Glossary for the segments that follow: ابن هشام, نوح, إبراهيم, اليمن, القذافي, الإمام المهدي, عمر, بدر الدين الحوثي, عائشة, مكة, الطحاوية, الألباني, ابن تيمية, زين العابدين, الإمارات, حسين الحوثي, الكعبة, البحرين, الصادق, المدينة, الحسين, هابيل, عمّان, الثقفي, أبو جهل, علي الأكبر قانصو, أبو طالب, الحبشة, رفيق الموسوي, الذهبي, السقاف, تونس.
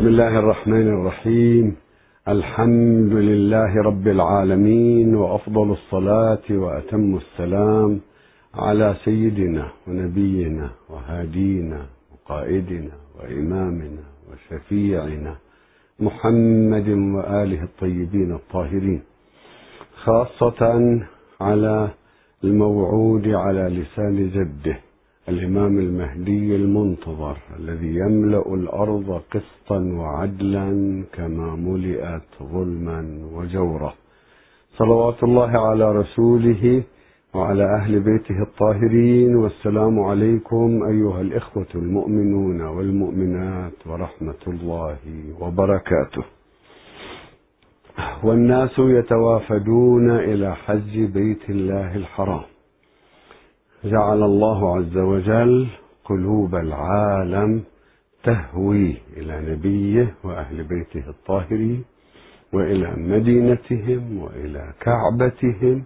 بسم الله الرحمن الرحيم. الحمد لله رب العالمين، وأفضل الصلاة وأتم السلام على سيدنا ونبينا وهادينا وقائدنا وإمامنا وشفيعنا محمد وآله الطيبين الطاهرين، خاصة على الموعود على لسان جده الإمام المهدي المنتظر الذي يملأ الأرض قسطا وعدلا كما ملئت ظلما وجورا، صلوات الله على رسوله وعلى أهل بيته الطاهرين. والسلام عليكم أيها الإخوة المؤمنون والمؤمنات ورحمة الله وبركاته. والناس يتوافدون إلى حج بيت الله الحرام. جعل الله عز وجل قلوب العالم تهوي إلى نبيه وأهل بيته الطاهرين وإلى مدينتهم وإلى كعبتهم،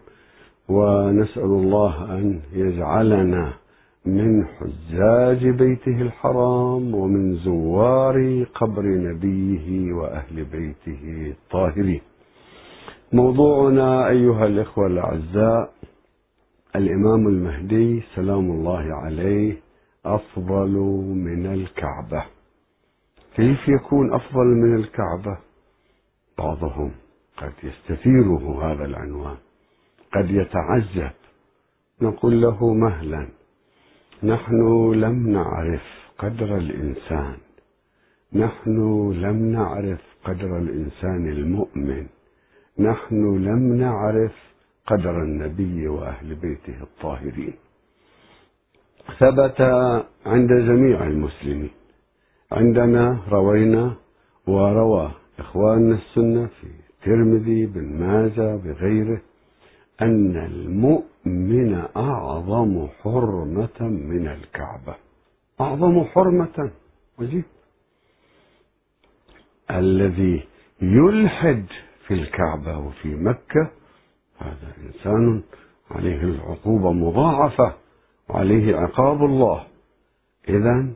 ونسأل الله أن يجعلنا من حجاج بيته الحرام ومن زوار قبر نبيه وأهل بيته الطاهرين. موضوعنا أيها الإخوة الأعزاء: الإمام المهدي سلام الله عليه أفضل من الكعبة. كيف يكون أفضل من الكعبة؟ بعضهم قد يستثيره هذا العنوان، قد يتعجب. نقول له مهلا، نحن لم نعرف قدر الإنسان، نحن لم نعرف قدر الإنسان المؤمن، نحن لم نعرف قدر النبي وأهل بيته الطاهرين. ثبت عند جميع المسلمين، عندنا روينا وروى إخواننا السنة في الترمذي بن ماجه بغيره أن المؤمن أعظم حرمة من الكعبة، أعظم حرمة. عجيب، الذي يلحد في الكعبة وفي مكة هذا إنسان عليه العقوبة مضاعفة وعليه عقاب الله. إذا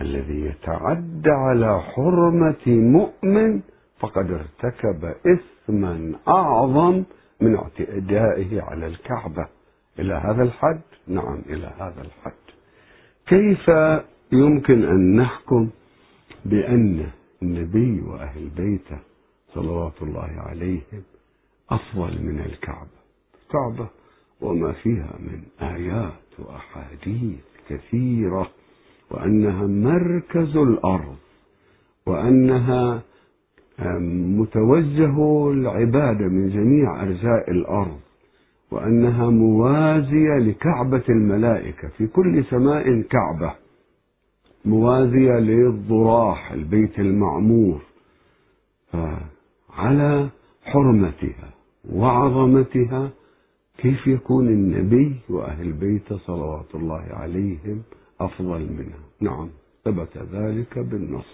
الذي يتعدى على حرمة مؤمن فقد ارتكب إثما أعظم من اعتدائه على الكعبة. إلى هذا الحد؟ نعم، إلى هذا الحد. كيف يمكن أن نحكم بأن النبي وأهل بيته صلوات الله عليهم أفضل من الكعبة؟ الكعبة وما فيها من آيات وأحاديث كثيرة، وأنها مركز الأرض، وأنها متوجه العبادة من جميع أرجاء الأرض، وأنها موازية لكعبة الملائكة، في كل سماء كعبة، موازية للضراح البيت المعمور. فعلى حرمتها وعظمتها كيف يكون النبي وأهل بيته صلوات الله عليهم أفضل منها؟ نعم، ثبت ذلك بالنص.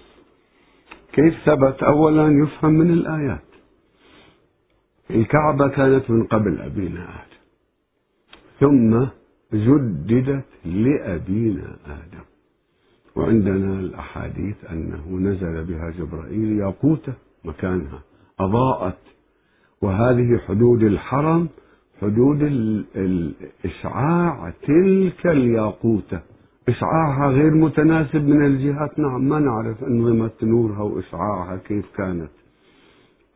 كيف ثبت؟ أولا يفهم من الآيات. الكعبة كانت من قبل أبينا آدم، ثم جددت لأبينا آدم، وعندنا الأحاديث أنه نزل بها جبرائيل ياقوتة مكانها أضاءت. وهذه حدود الحرم، حدود إشعاع تلك الياقوتة. إشعاعها غير متناسب من الجهات، نعم، ما نعرف أنظمة نورها وإشعاعها كيف كانت.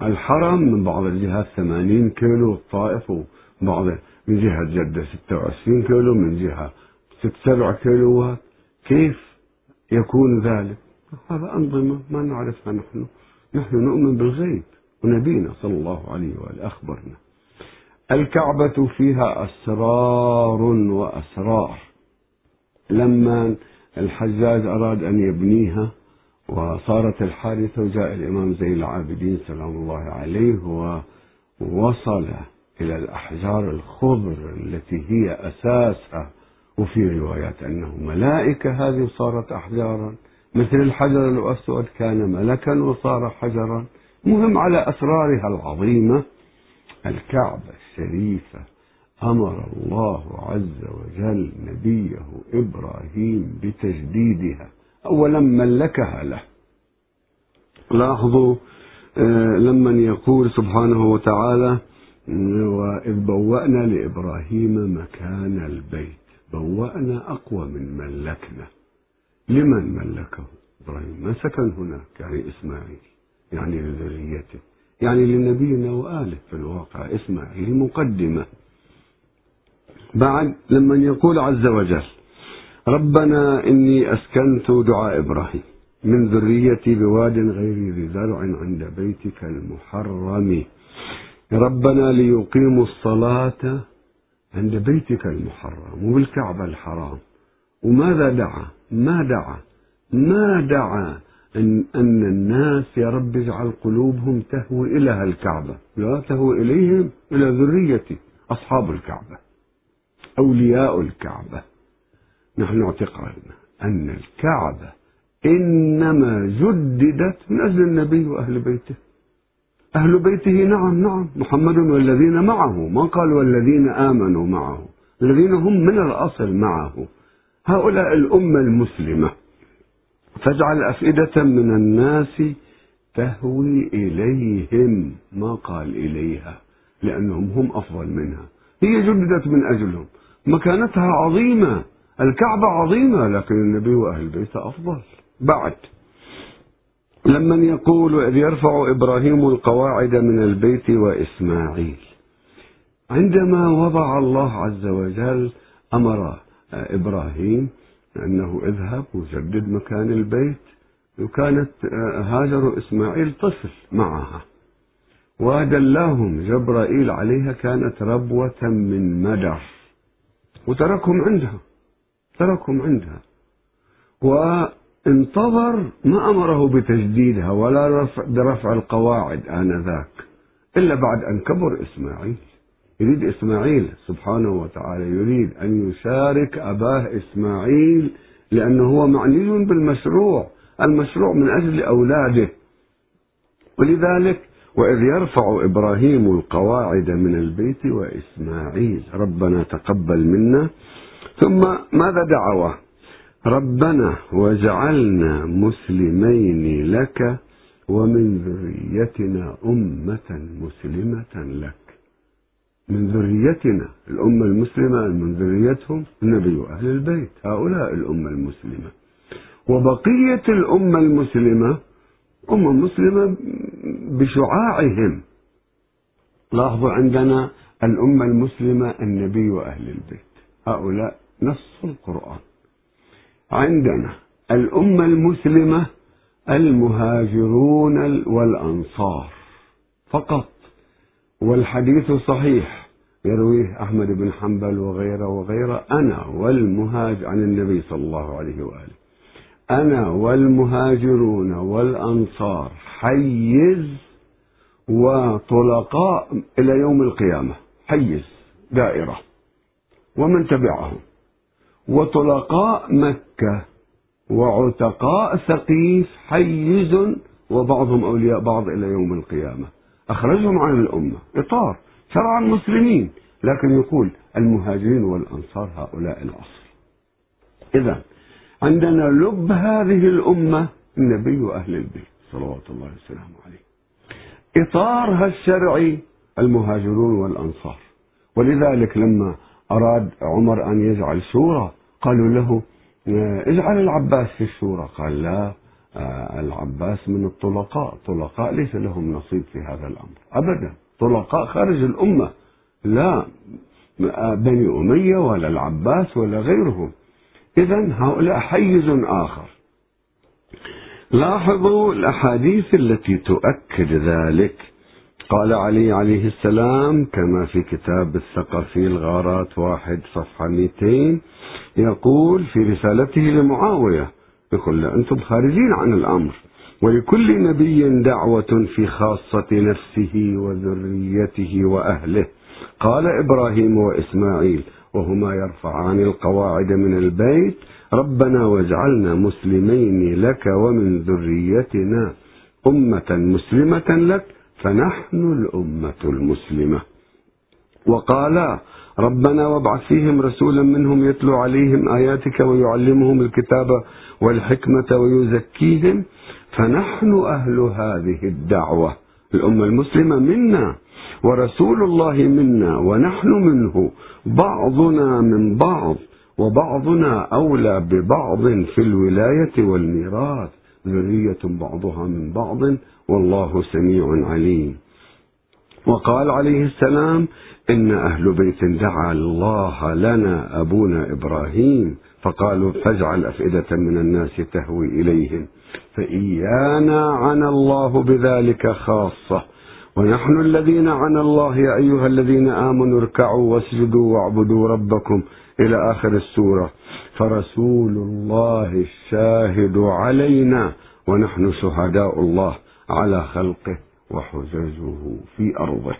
الحرم من بعض الجهات 80 كيلو، الطائف وبعض من جهة جدة 26 كيلو، من جهة 6-7 كيلوات. كيف يكون ذلك؟ هذا أنظمة ما نعرفها نحن نؤمن بالغيب، ونبينا صلى الله عليه وآله أخبرنا. الكعبة فيها أسرار وأسرار. لما الحجاج أراد أن يبنيها وصارت الحادثة، وجاء الإمام زين العابدين سلام الله عليه ووصل إلى الأحجار الخضر التي هي أساسها، وفي روايات أنه ملائكة هذه وصارت أحجارا، مثل الحجر الأسود كان ملكا وصار حجرا. مهم، على أسرارها العظيمة الكعبة الشريفة أمر الله عز وجل نبيه إبراهيم بتجديدها. أولا ملكها له، لاحظوا لمن يقول سبحانه وتعالى وإذ بوأنا لإبراهيم مكان البيت، بوأنا أقوى من ملكنا. لمن ملكه؟ إبراهيم ما سكن هناك، يعني إسماعيل، يعني لذريته، يعني لنبينا وآله. في الواقع إسماعيل مقدمة. بعد لما يقول عز وجل ربنا إني أسكنت دعاء إبراهيم من ذريتي بواد غير ذي زرع عند بيتك المحرم ربنا ليقيموا الصلاة عند بيتك المحرم وبالكعبة الحرام. وماذا دعا؟ ما دعا أن الناس يا رب اجعل قلوبهم تهوي إلى الكعبة، لا تهوي إليهم، إلى ذريتي، أصحاب الكعبة، أولياء الكعبة. نحن اعتقادنا أن الكعبة إنما جددت من أجل النبي وأهل بيته. أهل بيته نعم محمد والذين معه، ما قال والذين آمنوا معه، الذين هم من الأصل معه، هؤلاء الأمة المسلمة. فاجعل أفئدة من الناس تهوي إليهم، ما قال إليها، لأنهم هم أفضل منها، هي جددت من أجلهم. مكانتها عظيمة، الكعبة عظيمة، لكن النبي وأهل بيته أفضل. بعد لمن يقول وإذ يرفع إبراهيم القواعد من البيت وإسماعيل، عندما وضع الله عز وجل أمر إبراهيم أنه اذهب وجدد مكان البيت، وكانت هاجر إسماعيل طفل معها، ودلاهم جبرائيل عليها، كانت ربوة من مدر، وتركهم عندها وانتظر، ما أمره بتجديدها ولا برفع القواعد آنذاك إلا بعد أن كبر إسماعيل. يريد إسماعيل سبحانه وتعالى، يريد أن يشارك أباه إسماعيل، لأنه هو معني بالمشروع، المشروع من أجل أولاده. ولذلك وإذ يرفع إبراهيم القواعد من البيت وإسماعيل ربنا تقبل منا. ثم ماذا دعوه؟ ربنا وجعلنا مسلمين لك ومن ذريتنا أمة مسلمة لك. من ذريتنا، الأمة المسلمة من ذريتهم النبي وأهل البيت، هؤلاء الأمة المسلمة. وبقية الأمة المسلمة أمة مسلمة بشعاعهم. لاحظوا عندنا الأمة المسلمة النبي وأهل البيت، هؤلاء نص القرآن. عندنا الأمة المسلمة المهاجرون والأنصار فقط. والحديث صحيح يرويه أحمد بن حنبل وغيره عن النبي صلى الله عليه وآله، أنا والمهاجرون والأنصار حيز وطلقاء إلى يوم القيامة، حيز دائرة ومن تبعهم، وطلقاء مكة وعتقاء ثقيف حيز، وبعضهم أولياء بعض إلى يوم القيامة. أخرجهم عن الأمة إطار شرع المسلمين، لكن يقول المهاجرين والأنصار هؤلاء الأصل. إذا عندنا لب هذه الأمة النبي وأهل البيت صلوات الله وسلامه عليه، إطارها الشرعي المهاجرون والأنصار. ولذلك لما أراد عمر أن يجعل شورى قالوا له اجعل العباس في الشورى، قال لا، العباس من الطلقاء، طلقاء ليس لهم نصيب في هذا الأمر أبدا، طلقاء خارج الأمة، لا بني أمية ولا العباس ولا غيرهم. إذن هؤلاء حيز آخر. لاحظوا الأحاديث التي تؤكد ذلك. قال علي عليه السلام كما في كتاب الثقفي الغارات 1 صفحة 200 يقول في رسالته لمعاوية، يقول أنتم خارجين عن الأمر، ولكل نبي دعوة في خاصة نفسه وذريته وأهله. قال إبراهيم وإسماعيل وهما يرفعان القواعد من البيت ربنا واجعلنا مسلمين لك ومن ذريتنا أمة مسلمة لك، فنحن الأمة المسلمة. وقالا ربنا وابعث فيهم رسولا منهم يتلو عليهم آياتك ويعلمهم الكتاب والحكمة ويزكيهم فنحن أهل هذه الدعوة، الأمة المسلمة منا ورسول الله منا ونحن منه، بعضنا من بعض، وبعضنا أولى ببعض في الولاية والميراث، ذرية بعضها من بعض والله سميع عليم. وقال عليه السلام: إن أهل بيت دعا الله لنا أبونا إبراهيم فقالوا فاجعل أفئدة من الناس تهوي إليهم فإيانا، عنا الله بذلك خاصة، ونحن الذين عنا الله يا أيها الذين آمنوا اركعوا واسجدوا واعبدوا ربكم إلى آخر السورة. فرسول الله الشاهد علينا ونحن شهداء الله على خلقه وحججه في أرضه.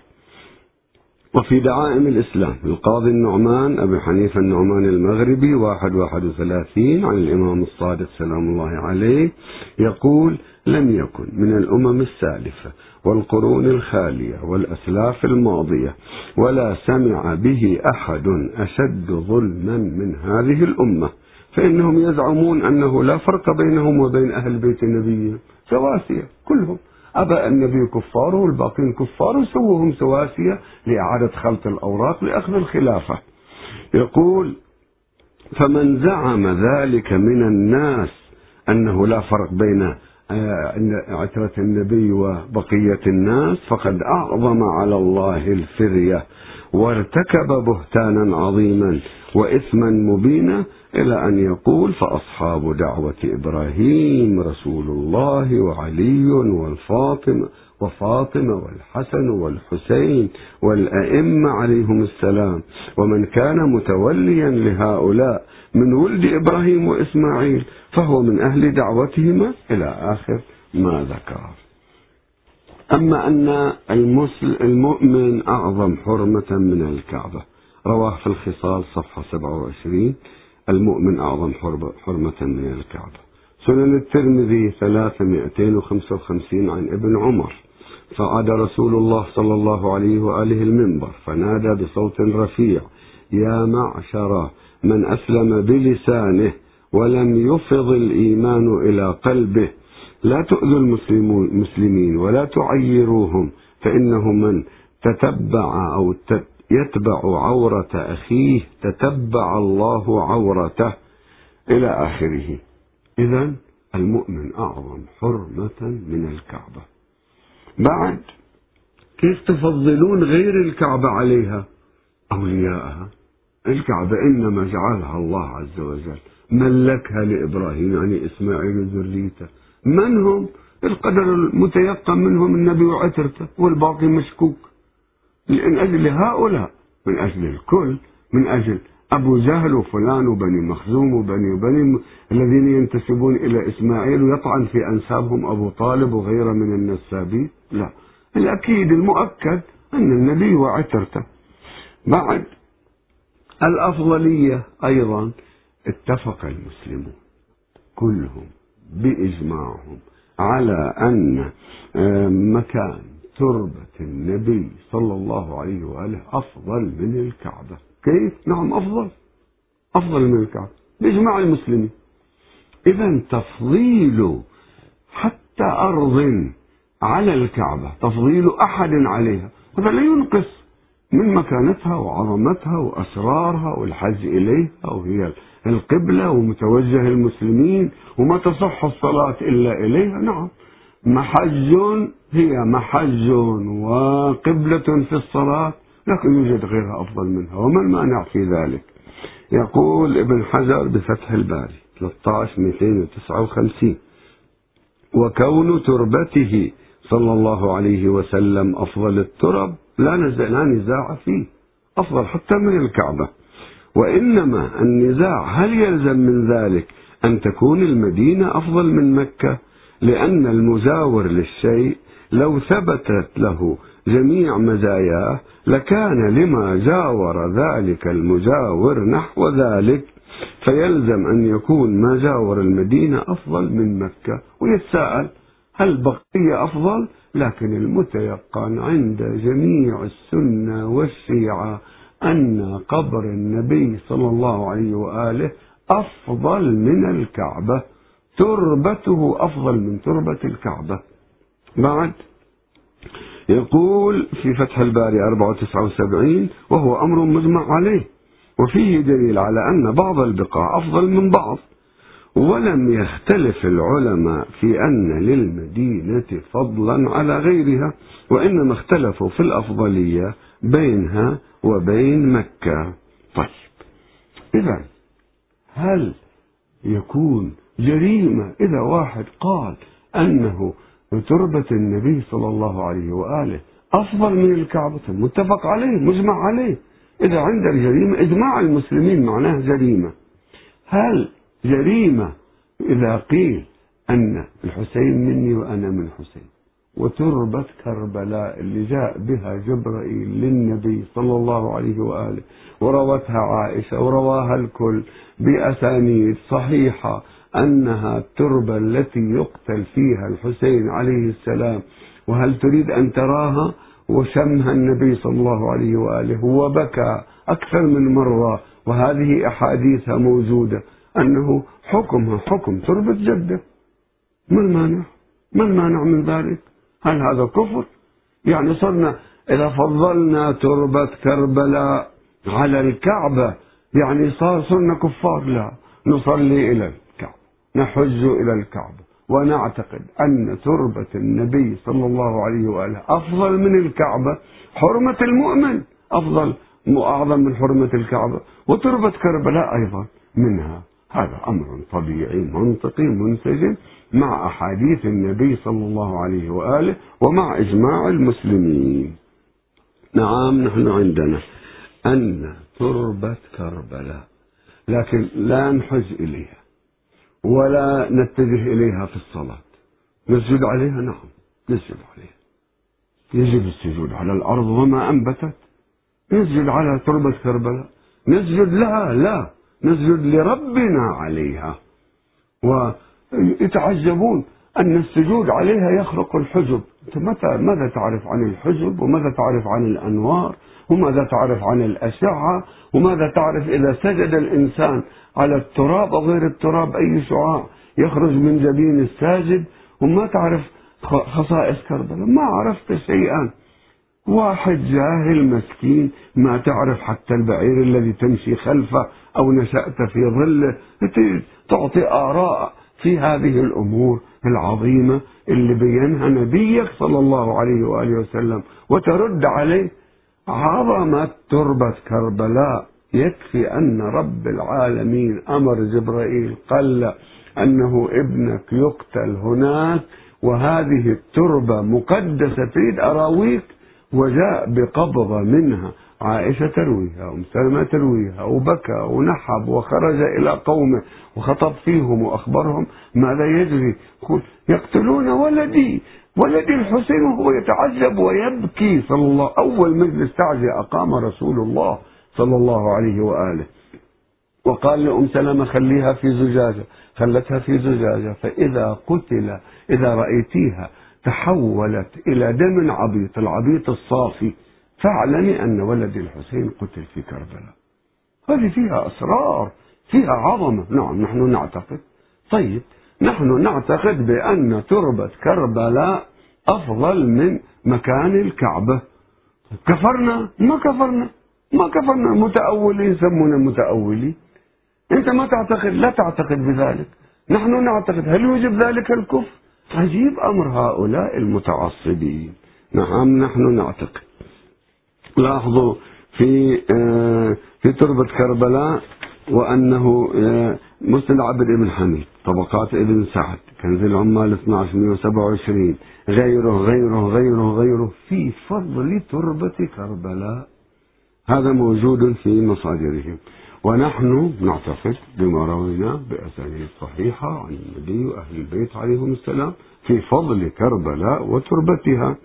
وفي دعائم الإسلام القاضي النعمان أبي حنيفة النعمان المغربي 31 عن الإمام الصادق سلام الله عليه يقول: لم يكن من الأمم السالفة والقرون الخالية والأسلاف الماضية ولا سمع به أحد أشد ظلما من هذه الأمة، فإنهم يزعمون أنه لا فرق بينهم وبين أهل بيت النبي، سواسية كلهم، أبى النبي كفار والباقين كفار وسووهم سواسية لإعادة خلط الأوراق لأخذ الخلافة. يقول: فمن زعم ذلك من الناس أنه لا فرق بين عترة النبي وبقية الناس فقد أعظم على الله الفرية وارتكب بهتانا عظيما وإثما مبينا، إلى أن يقول: فأصحاب دعوة إبراهيم رسول الله وعلي وفاطمة والحسن والحسين والأئمة عليهم السلام، ومن كان متوليا لهؤلاء من ولد إبراهيم وإسماعيل فهو من أهل دعوتهما، إلى آخر ما ذكر. أما أن المؤمن أعظم حرمة من الكعبة، رواه في الخصال صفحة 27، المؤمن أعظم حرمة من الكعبة. سنن الترمذي 355 عن ابن عمر: صعد رسول الله صلى الله عليه وآله المنبر فنادى بصوت رفيع: يا معشر من أسلم بلسانه ولم يفض الإيمان إلى قلبه، لا تؤذوا المسلمين ولا تعيروهم، فإنه من تتبع أو يتبع عورة أخيه تتبع الله عورته، إلى آخره. إذن المؤمن أعظم حرمة من الكعبة. بعد كيف تفضلون غير الكعبة عليها؟ أولياءها، الكعبة إنما جعلها الله عز وجل، ملكها لإبراهيم يعني إسماعيل وذريته، من هم القدر المتيقن منهم النبي وعترته والباقي مشكوك، من أجل هؤلاء، من أجل الكل، من أجل أبو جهل وفلان وبني مخزوم وبني الذين ينتسبون إلى إسماعيل ويطعن في أنسابهم أبو طالب وغيره من النسابين. لا، الأكيد المؤكد أن النبي وعترته. بعد الأفضلية أيضا اتفق المسلمون كلهم بإجماعهم على أن مكان تربة النبي صلى الله عليه وآله أفضل من الكعبة. كيف؟ نعم، أفضل من الكعبة بإجماع المسلمين. إذن تفضيل حتى أرض على الكعبة، تفضيل أحد عليها، هذا لا ينقص من مكانتها وعظمتها وأسرارها والحج إليها، وهي القبلة ومتوجه المسلمين وما تصح الصلاة إلا إليها. نعم، محج، هي محج وقبلة في الصلاة، لكن يوجد غيرها أفضل منها، وما المانع في ذلك؟ يقول ابن حجر بفتح الباري 13:259: وكون تربته صلى الله عليه وسلم أفضل الترب لا نزاع فيه، أفضل حتى من الكعبة، وإنما النزاع هل يلزم من ذلك أن تكون المدينة أفضل من مكة، لأن المجاور للشيء لو ثبتت له جميع مزاياه لكان لما جاور ذلك المجاور نحو ذلك، فيلزم أن يكون ما جاور المدينة أفضل من مكة. ويتساءل: هل بقية أفضل؟ لكن المتيقن عند جميع السنة والشيعة أن قبر النبي صلى الله عليه وآله أفضل من الكعبة، تربته أفضل من تربة الكعبة. بعد يقول في فتح الباري 479 وهو أمر مجمع عليه، وفيه دليل على أن بعض البقاع أفضل من بعض، ولم يختلف العلماء في أن للمدينة فضلا على غيرها، وإنما اختلفوا في الأفضلية بينها وبين مكة. طيب، إذا هل يكون جريمة إذا واحد قال أنه تربة النبي صلى الله عليه وآله أفضل من الكعبة؟ متفق عليه، مجمع عليه. إذا عندك جريمة إجماع المسلمين معناه جريمة. هل جريمة إذا قيل أن الحسين مني وأنا من الحسين، وتربة كربلاء اللي جاء بها جبرائيل للنبي صلى الله عليه وآله وروتها عائشة ورواها الكل بأسانيد صحيحة أنها التربة التي يقتل فيها الحسين عليه السلام، وهل تريد أن تراها؟ وشمها النبي صلى الله عليه وآله وبكى أكثر من مرة، وهذه أحاديثها موجودة أنه حكمها حكم تربة جدة. ما المانع؟ ما المانع من ذلك؟ هل هذا كفر؟ يعني صرنا إذا فضلنا تربة كربلاء على الكعبة يعني صرنا كفار؟ لا، نصلي إلى الكعبة، نحج إلى الكعبة، ونعتقد أن تربة النبي صلى الله عليه وآله أفضل من الكعبة. حرمة المؤمن أفضل وأعظم من حرمة الكعبة، وتربة كربلاء أيضا منها. هذا أمر طبيعي منطقي منسجم مع أحاديث النبي صلى الله عليه وآله ومع إجماع المسلمين. نعم، نحن عندنا أن تربة كربلاء، لكن لا نحج إليها ولا نتجه إليها في الصلاة. نسجد عليها؟ نعم نسجد عليها، يجب السجود على الأرض وما أنبتت. نسجد على تربة كربلاء؟ نسجد لها؟ لا، نسجد لربنا عليها. ويتعجبون أن السجود عليها يخرق الحجب. أنت ماذا تعرف عن الحجب؟ وماذا تعرف عن الأنوار؟ وماذا تعرف عن الأشعة؟ وماذا تعرف إذا سجد الإنسان على التراب أو غير التراب أي شعاع يخرج من جبين الساجد؟ وما تعرف خصائص كربلاء؟ ما عرفت شيئا. واحد جاهل مسكين ما تعرف حتى البعير الذي تمشي خلفه أو نشأت في ظله تعطي آراء في هذه الأمور العظيمة اللي بينها نبيك صلى الله عليه وآله وسلم وترد عليه. عظمة تربة كربلاء يكفي أن رب العالمين أمر جبرائيل قال أنه ابنك يقتل هناك، وهذه التربة مقدسة تريد أراويك، وجاء بقبضة منها. عائشة ترويها، أم سلمة ترويها، وبكى ونحب وخرج إلى قومه وخطب فيهم وأخبرهم ماذا يجري. يقتلون ولدي الحسين، وهو يتعجب ويبكي. صلى الله، أول مجلس تعزية أقام رسول الله صلى الله عليه وآله، وقال لأم سلمة خليها في زجاجة، خلتها في زجاجة، فإذا قتل إذا رأيتيها تحولت إلى دم عبيط، العبيط الصافي، فاعلمي أن ولد الحسين قتل في كربلاء. هذه فيها أسرار، فيها عظمة. نعم نحن نعتقد. طيب، نحن نعتقد بأن تربة كربلاء أفضل من مكان الكعبة. كفرنا؟ ما كفرنا. متأولين، سمونا متأولين. أنت ما تعتقد، لا تعتقد بذلك، نحن نعتقد. هل يوجب ذلك الكفر؟ عجيب أمر هؤلاء المتعصبين. نعم نحن نعتقد. لاحظوا في تربة كربلاء، وأنه مسند عبد ابن حميد، طبقات ابن سعد، كنز العمال 1227، غيره غيره غيره غيره في فضل تربة كربلاء. هذا موجود في مصادرهم، ونحن نعتقد بما روينا بأسانيد صحيحة عن النبي وأهل البيت عليهم السلام في فضل كربلاء وتربتها،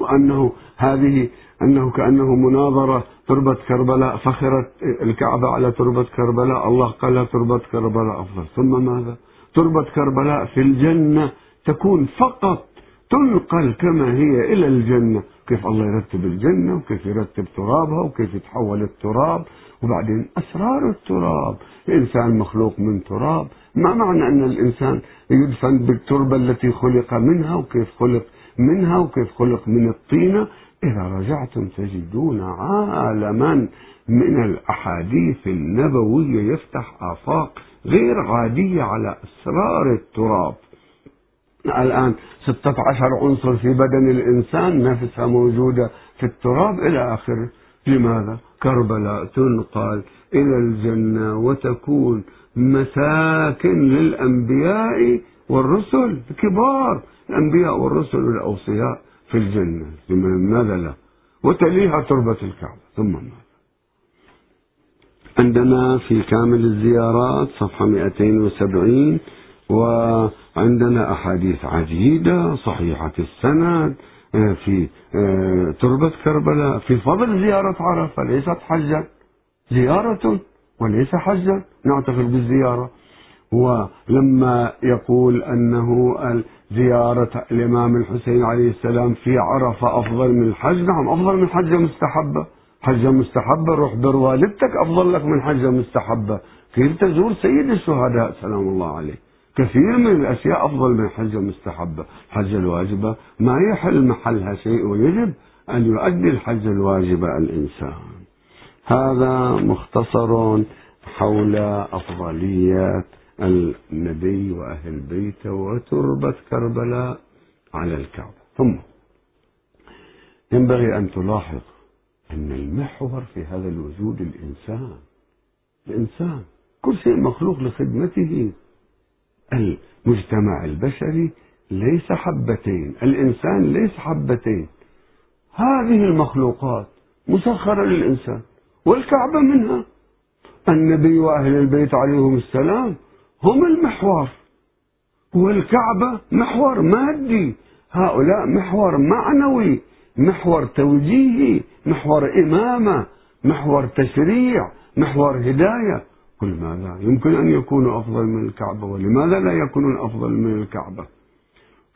وأنه هذه أنه كأنه مناظرة. تربة كربلاء فخرت الكعبة على تربة كربلاء، الله قال تربة كربلاء أفضل. ثم ماذا؟ تربة كربلاء في الجنة تكون فقط تنقل كما هي إلى الجنة. كيف الله يرتب الجنة، وكيف يرتب ترابها، وكيف يتحول التراب، وبعدين أسرار التراب. الإنسان مخلوق من تراب، ما معنى أن الإنسان يدفن بالتربة التي خلق منها وكيف خلق منها وكيف خلق من الطينة. إذا رجعتم تجدون عالما من الأحاديث النبوية يفتح آفاق غير عادية على أسرار التراب. الآن 16 عنصر في بدن الإنسان نفسها موجودة في التراب إلى آخره. لماذا؟ كربلاء تنقل إلى الجنة وتكون مساكن للأنبياء والرسل، كبار الأنبياء والرسل والأوصياء في الجنة، ماذا لا؟ وتليها تربة الكعبة. ثم ماذا؟ عندنا في كامل الزيارات صفحة 270 وعندنا أحاديث عديدة صحيحة السند في تربة كربلاء في فضل زيارة عرفة. ليست حجا، زيارة وليس حجا، نعتقد بالزيارة. ولما يقول أنه زيارة الإمام الحسين عليه السلام في عرفة أفضل من الحج، نعم أفضل من حجة مستحبة. حجة مستحبة روح بر والدتك أفضل لك من حجة مستحبة. كيف تزور سيد الشهداء سلام الله عليه؟ كثير من الأشياء أفضل من حجة مستحبة. الحجة الواجبة ما يحل محلها شيء ويجب أن يؤدي الحجة الواجبة الإنسان. هذا مختصر حول أفضليات النبي وأهل بيته وتربة كربلاء على الكعبة. ثم ينبغي أن تلاحظ أن المحور في هذا الوجود الإنسان. الإنسان كل شيء مخلوق لخدمته. المجتمع البشري ليس حبتين، الإنسان ليس حبتين، هذه المخلوقات مسخرة للإنسان والكعبة منها. النبي وأهل البيت عليهم السلام هم المحور، والكعبة محور مادي، هؤلاء محور معنوي، محور توجيهي، محور إمامة، محور تشريع، محور هداية. كل ماذا يمكن أن يكونوا أفضل من الكعبة، ولماذا لا يكونون أفضل من الكعبة؟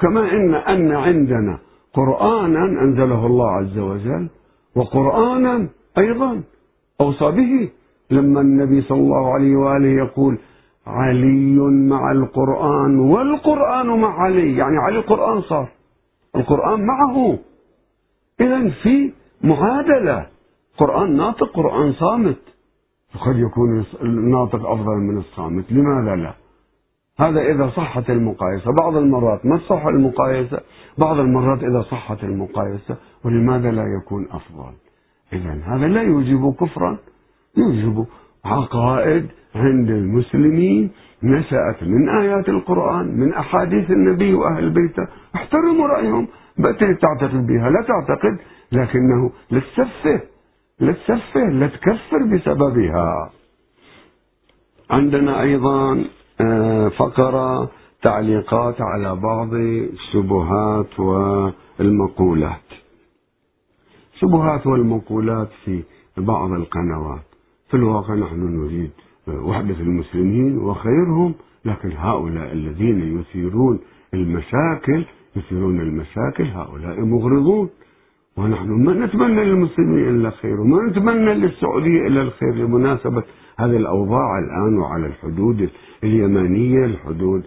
كما أن عندنا قرآنا أنزله الله عز وجل، وقرآنا أيضا أوصى به لما النبي صلى الله عليه وآله يقول علي مع القرآن والقرآن مع علي، يعني علي القرآن صار القرآن معه. إذن في معادلة، قرآن ناطق قرآن صامت، فقد يكون الناطق أفضل من الصامت، لماذا لا؟ هذا إذا صحت المقايسة. بعض المرات ما تصح المقايسة، بعض المرات إذا صحت المقايسة، ولماذا لا يكون أفضل؟ إذن هذا لا يوجب كفرا، يوجب عقائد عند المسلمين نشأت من آيات القرآن، من أحاديث النبي وأهل بيته. احترموا رأيهم، بأتي تعتقد بها لا تعتقد، لكنه لا تسفه لا تكفر بسببها. عندنا أيضا فقرة تعليقات على بعض الشبهات والمقولات. شبهات والمقولات في بعض القنوات. في الواقع نحن نريد وحدة المسلمين وخيرهم، لكن هؤلاء الذين يثيرون المشاكل هؤلاء مغرضون، ونحن ما نتمنى للمسلمين إلا الخير، وما نتمنى للسعودية إلا الخير. لمناسبة هذه الأوضاع الآن وعلى الحدود اليمنية، الحدود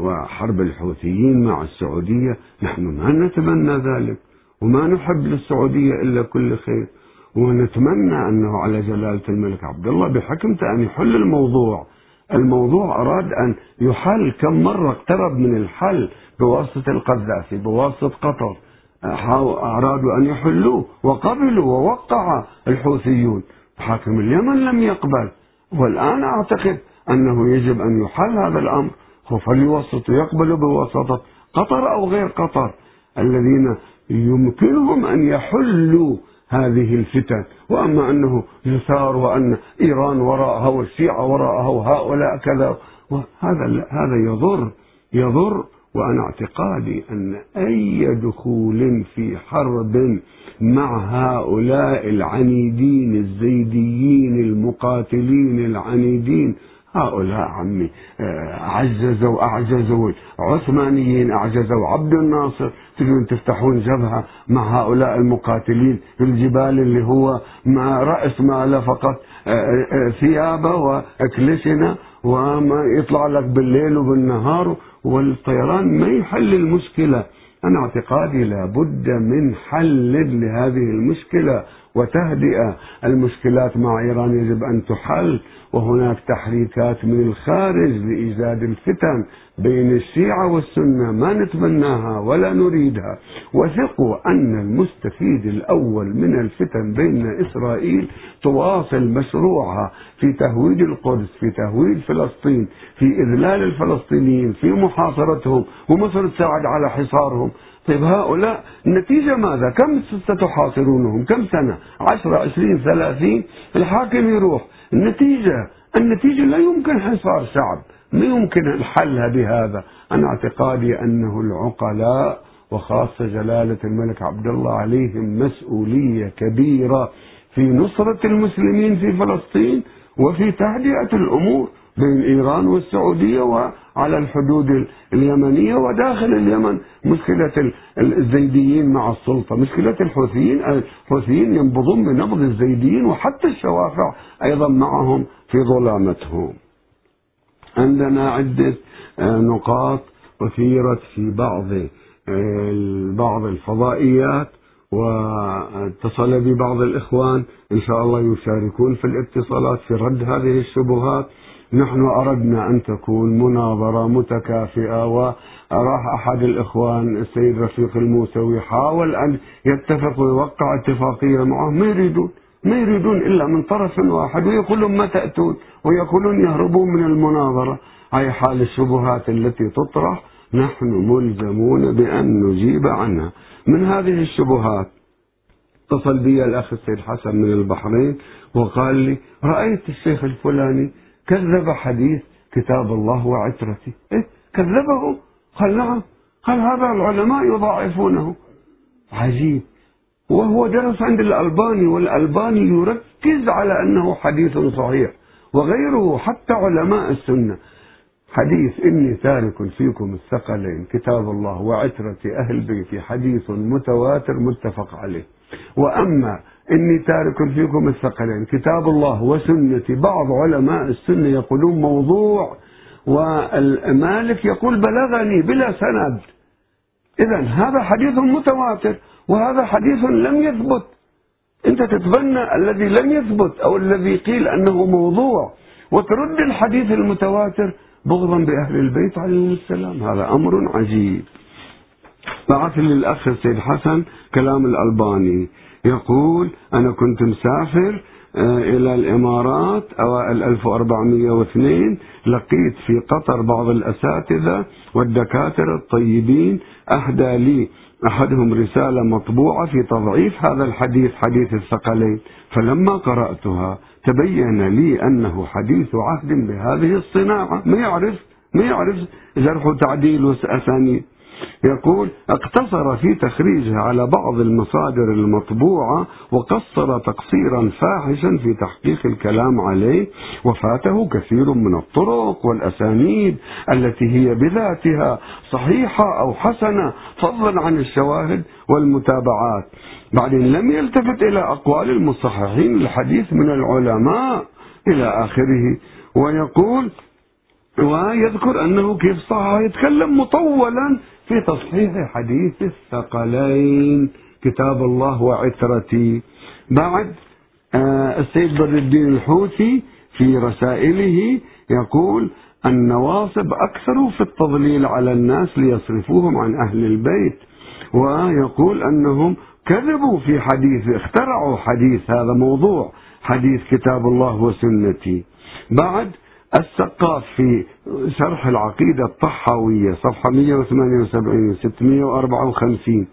وحرب الحوثيين مع السعودية، نحن ما نتمنى ذلك، وما نحب للسعودية إلا كل خير، ونتمنى أنه على جلالة الملك عبد الله بحكمته أن يحل الموضوع. الموضوع أراد أن يحل كم مرة، اقترب من الحل بواسطة القذافي، بواسطة قطر، أرادوا أن يحلوه وقبلوا ووقع الحوثيون. حاكم اليمن لم يقبل، والآن أعتقد أنه يجب أن يحل هذا الأمر، فليوسطوا، يقبلوا بواسطة قطر أو غير قطر الذين يمكنهم أن يحلوا هذه الفتن. وأما أنه يثار وأن إيران وراءها والشيعة وراءها وهؤلاء كذا، هذا يضر. وأنا اعتقادي أن أي دخول في حرب مع هؤلاء العنيدين الزيديين المقاتلين العنيدين هؤلاء عمي عززوا أعجزوا، عثمانيين أعجزوا، عبد الناصر، تجون تفتحون جبهة مع هؤلاء المقاتلين في الجبال اللي هو ما رأس ماله فقط ثيابه وأكلسنا، وما يطلع لك بالليل وبالنهار والطيران ما يحل المشكلة. أنا اعتقادي لابد من حل لهذه المشكلة وتهدئة. المشكلات مع إيران يجب أن تحل، وهناك تحريكات من الخارج لإيجاد الفتن بين الشيعة والسنة ما نتمناها ولا نريدها. وثقوا أن المستفيد الأول من الفتن بين إسرائيل تواصل مشروعها في تهويد القدس، في تهويد فلسطين، في إذلال الفلسطينيين، في محاصرتهم، ومصر تساعد على حصارهم. طيب هؤلاء النتيجة ماذا؟ كم ستحاصرونهم؟ كم سنة؟ 10 20 30؟ الحاكم يروح. النتيجة لا يمكن حصار شعب، لا يمكن الحلها بهذا. أنا اعتقادي أنه العقلاء وخاصة جلالة الملك عبد الله عليهم مسؤولية كبيرة في نصرة المسلمين في فلسطين وفي تهدئة الأمور بين إيران والسعودية وعلى الحدود اليمنية وداخل اليمن. مشكلة الزيديين مع السلطة، مشكلة الحوثيين ينبضون بنبض الزيديين، وحتى الشوافع أيضا معهم في ظلامتهم. عندنا عدة نقاط أثيرت في بعض الفضائيات واتصل ببعض الإخوان، إن شاء الله يشاركون في الاتصالات في رد هذه الشبهات. نحن أردنا أن تكون مناظرة متكافئة، وراح أحد الإخوان السيد رفيق الموسوي حاول أن يتفق ويوقع اتفاقية معه، ما يريدون إلا من طرف واحد، ويقولون ما تأتون، ويقولون يهربون من المناظرة. هاي حال الشبهات التي تطرح، نحن ملزمون بأن نجيب عنها. من هذه الشبهات اتصل بي الأخ السيد حسن من البحرين وقال لي رأيت الشيخ الفلاني كذب حديث كتاب الله وعترته. إيه كذبه؟ قال نعم. قال هذا العلماء يضاعفونه. عجيب، وهو درس عند الألباني، والألباني يركز على أنه حديث صحيح، وغيره حتى علماء السنة. حديث إني تارك فيكم الثقلين كتاب الله وعترة أهل بيتي حديث متواتر متفق عليه، وأما إني تارك فيكم الثقلين كتاب الله وسنة بعض علماء السنة يقولون موضوع، والمالك يقول بلغني بلا سند. إذن هذا حديث متواتر وهذا حديث لم يثبت، أنت تتبنى الذي لم يثبت أو الذي قيل أنه موضوع وترد الحديث المتواتر بغضا بأهل البيت عليهم السلام. هذا أمر عجيب. بعث للأخ السيد حسن كلام الألباني يقول أنا كنت مسافر إلى الإمارات أوائل 1402، لقيت في قطر بعض الأساتذة والدكاترة الطيبين، أهدى لي أحدهم رسالة مطبوعة في تضعيف هذا الحديث حديث الثقلين، فلما قرأتها تبين لي أنه حديث عهد بهذه الصناعة، ما يعرف جرح وتعديل وأسانيد. يقول اقتصر في تخريجها على بعض المصادر المطبوعة وقصر تقصيرا فاحشا في تحقيق الكلام عليه، وفاته كثير من الطرق والأسانيد التي هي بذاتها صحيحة أو حسنة فضلا عن الشواهد والمتابعات. بعدين لم يلتفت إلى أقوال المصححين الحديث من العلماء إلى آخره. ويقول ويذكر أنه كيف صح يتكلم مطولا في تصحيح حديث الثقلين كتاب الله وعترتي. بعد السيد بدر الدين الحوثي في رسائله يقول النواصب أكثروا في التضليل على الناس ليصرفوهم عن أهل البيت، ويقول أنهم كذبوا في حديث، اخترعوا حديث هذا موضوع حديث كتاب الله وسنتي. بعد السقاف في شرح العقيدة الطحاوية صفحة 178 و654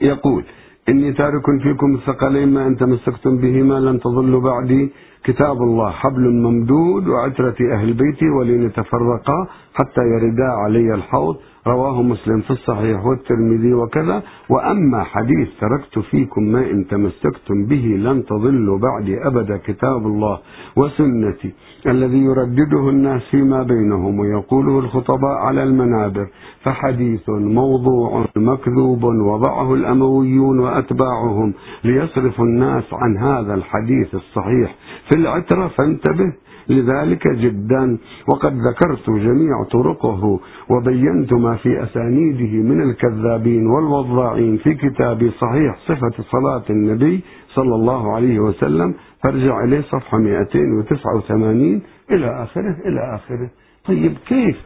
يقول إني تارك فيكم الثقلين ما أن تمسكتم بهما لن تضلوا بعدي، كتاب الله حبل ممدود وعترة أهل بيتي ولنتفرقا حتى يردا علي الحوض، رواه مسلم في الصحيح والترمذي وكذا. وأما حديث تركت فيكم ما إن تمسكتم به لن تضلوا بعدي أبدا كتاب الله وسنتي الذي يردده الناس فيما بينهم ويقوله الخطباء على المنابر فحديث موضوع مكذوب وضعه الأمويون وأتباعهم ليصرفوا الناس عن هذا الحديث الصحيح في العترة، فانتبه لذلك جدا. وقد ذكرت جميع طرقه وبينت ما في أسانيده من الكذابين والوضاعين في كتابي صحيح صفة صلاة النبي صلى الله عليه وسلم، فارجع إليه صفحة 289 إلى آخره إلى آخره. طيب كيف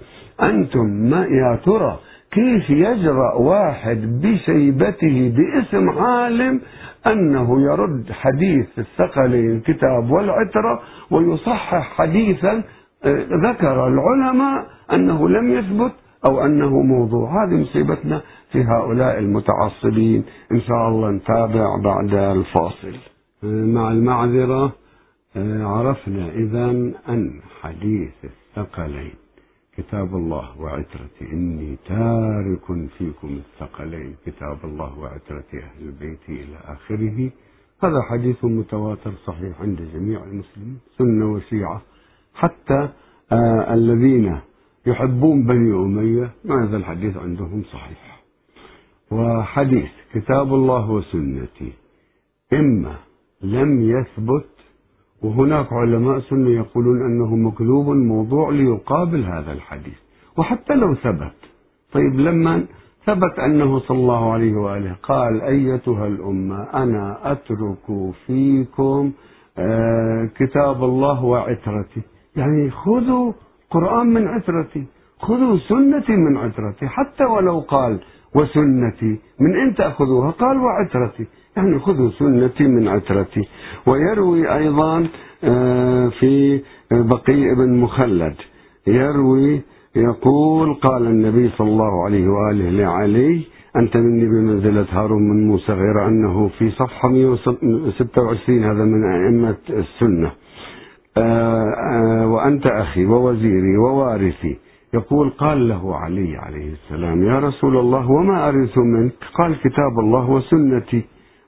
أنتم ما يا ترى كيف يجرأ واحد بشيبته باسم عالم أنه يرد حديث الثقلين كتاب والعترة ويصحح حديثا ذكر العلماء أنه لم يثبت أو أنه موضوع؟ هذه مصيبتنا في هؤلاء المتعصبين. إن شاء الله نتابع بعد الفاصل. مع المعذرة، عرفنا إذن أن حديث الثقلين كتاب الله وعترتي إني تارك فيكم الثقلين كتاب الله وعترتي أهل بيتي إلى آخره، هذا حديث متواتر صحيح عند جميع المسلمين سنة وشيعة، حتى الذين يحبون بني أمية هذا الحديث عندهم صحيح. وحديث كتاب الله وسنتي إما لم يثبت، وهناك علماء سنة يقولون أنه مكذوب موضوع ليقابل هذا الحديث، وحتى لو ثبت، طيب لما ثبت أنه صلى الله عليه وآله قال أيتها الأمة أنا أترك فيكم كتاب الله وعترتي، يعني خذوا قرآن من عترتي، خذوا سنتي من عترتي، حتى ولو قال وسنتي من أن تأخذوها قال وعترتي، يعني خذوا سنتي من عترتي. ويروي أيضا في بقي بن مخلد يروي يقول قال النبي صلى الله عليه وآله لعلي أنت مني بمنزلة هارون من موسى، غير أنه في صفحة 126 هذا من أئمة السنة، وأنت أخي ووزيري ووارثي. يقول قال له علي عليه السلام يا رسول الله وما أرث منك؟ قال كتاب الله وسنتي،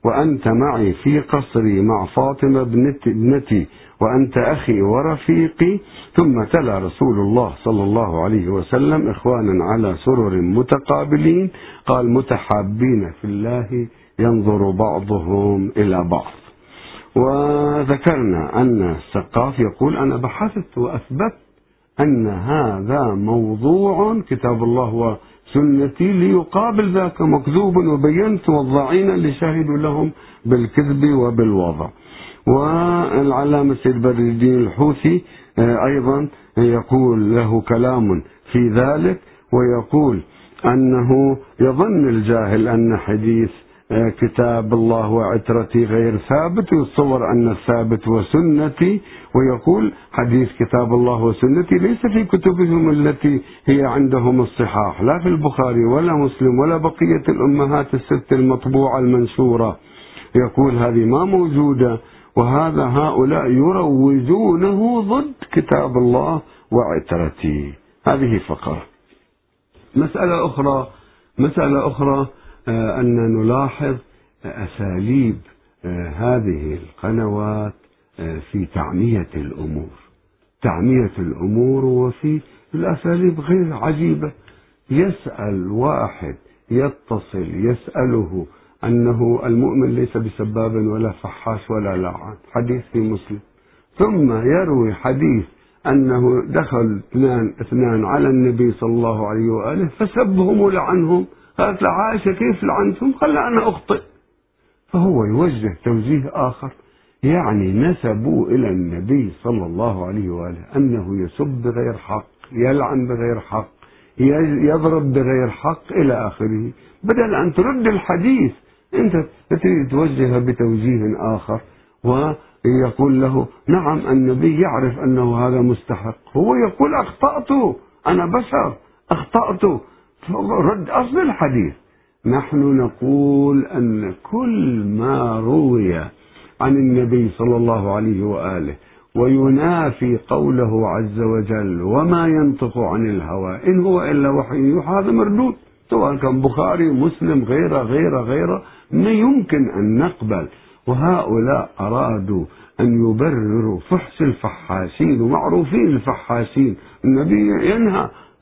وأنت معي في قصري مع فاطمة ابنتي وأنت أخي ورفيقي. ثم تلا رسول الله صلى الله عليه وسلم إخوانا على سرر متقابلين، قال متحابين في الله ينظر بعضهم إلى بعض. وذكرنا أن السقاف يقول أنا بحثت وأثبت أن هذا موضوع كتاب الله وسنتي ليقابل ذاك مكذوب، وبينت والضاعين اللي شهدوا لهم بالكذب وبالوضع. والعلامة سيد بدر الدين الحوثي أيضا يقول له كلام في ذلك، ويقول أنه يظن الجاهل أن حديث كتاب الله وعترتي غير ثابت، ويتصور أن الثابت وسنتي، ويقول حديث كتاب الله وسنتي ليس في كتبهم التي هي عندهم الصحاح، لا في البخاري ولا مسلم ولا بقية الأمهات الست المطبوعة المنشورة، يقول هذه ما موجودة. وهذا هؤلاء يروجونه ضد كتاب الله وعترتي. هذه فقرة. مسألة أخرى أن نلاحظ أساليب هذه القنوات في تعمية الأمور، وفي الأساليب غير عجيبة. يسأل واحد يتصل يسأله أنه المؤمن ليس بسباب ولا فحاش ولا لعان، حديث في مسلم، ثم يروي حديث أنه دخل اثنان على النبي صلى الله عليه وآله فسبهم ولعنهم، قالت لعائشة كيف لعنتم؟ قال أنا أخطئ. فهو يوجه توجيه آخر، يعني نسبوا إلى النبي صلى الله عليه وآله أنه يسب بغير حق، يلعن بغير حق، يضرب بغير حق إلى آخره، بدل أن ترد الحديث أنت توجهه بتوجيه آخر ويقول له نعم النبي يعرف أنه هذا مستحق، هو يقول أخطأت أنا بشر أخطأت، رد أصل الحديث. نحن نقول أن كل ما روي عن النبي صلى الله عليه وآله وينافي قوله عز وجل وما ينطق عن الهوى إن هو إلا وحي يوحى. هذا مردود سواء كان بخاري مسلم غيره غيره غيره، ما يمكن أن نقبل. وهؤلاء أرادوا أن يبرروا فحص الفحاشين، ومعروفين الفحاشين، النبي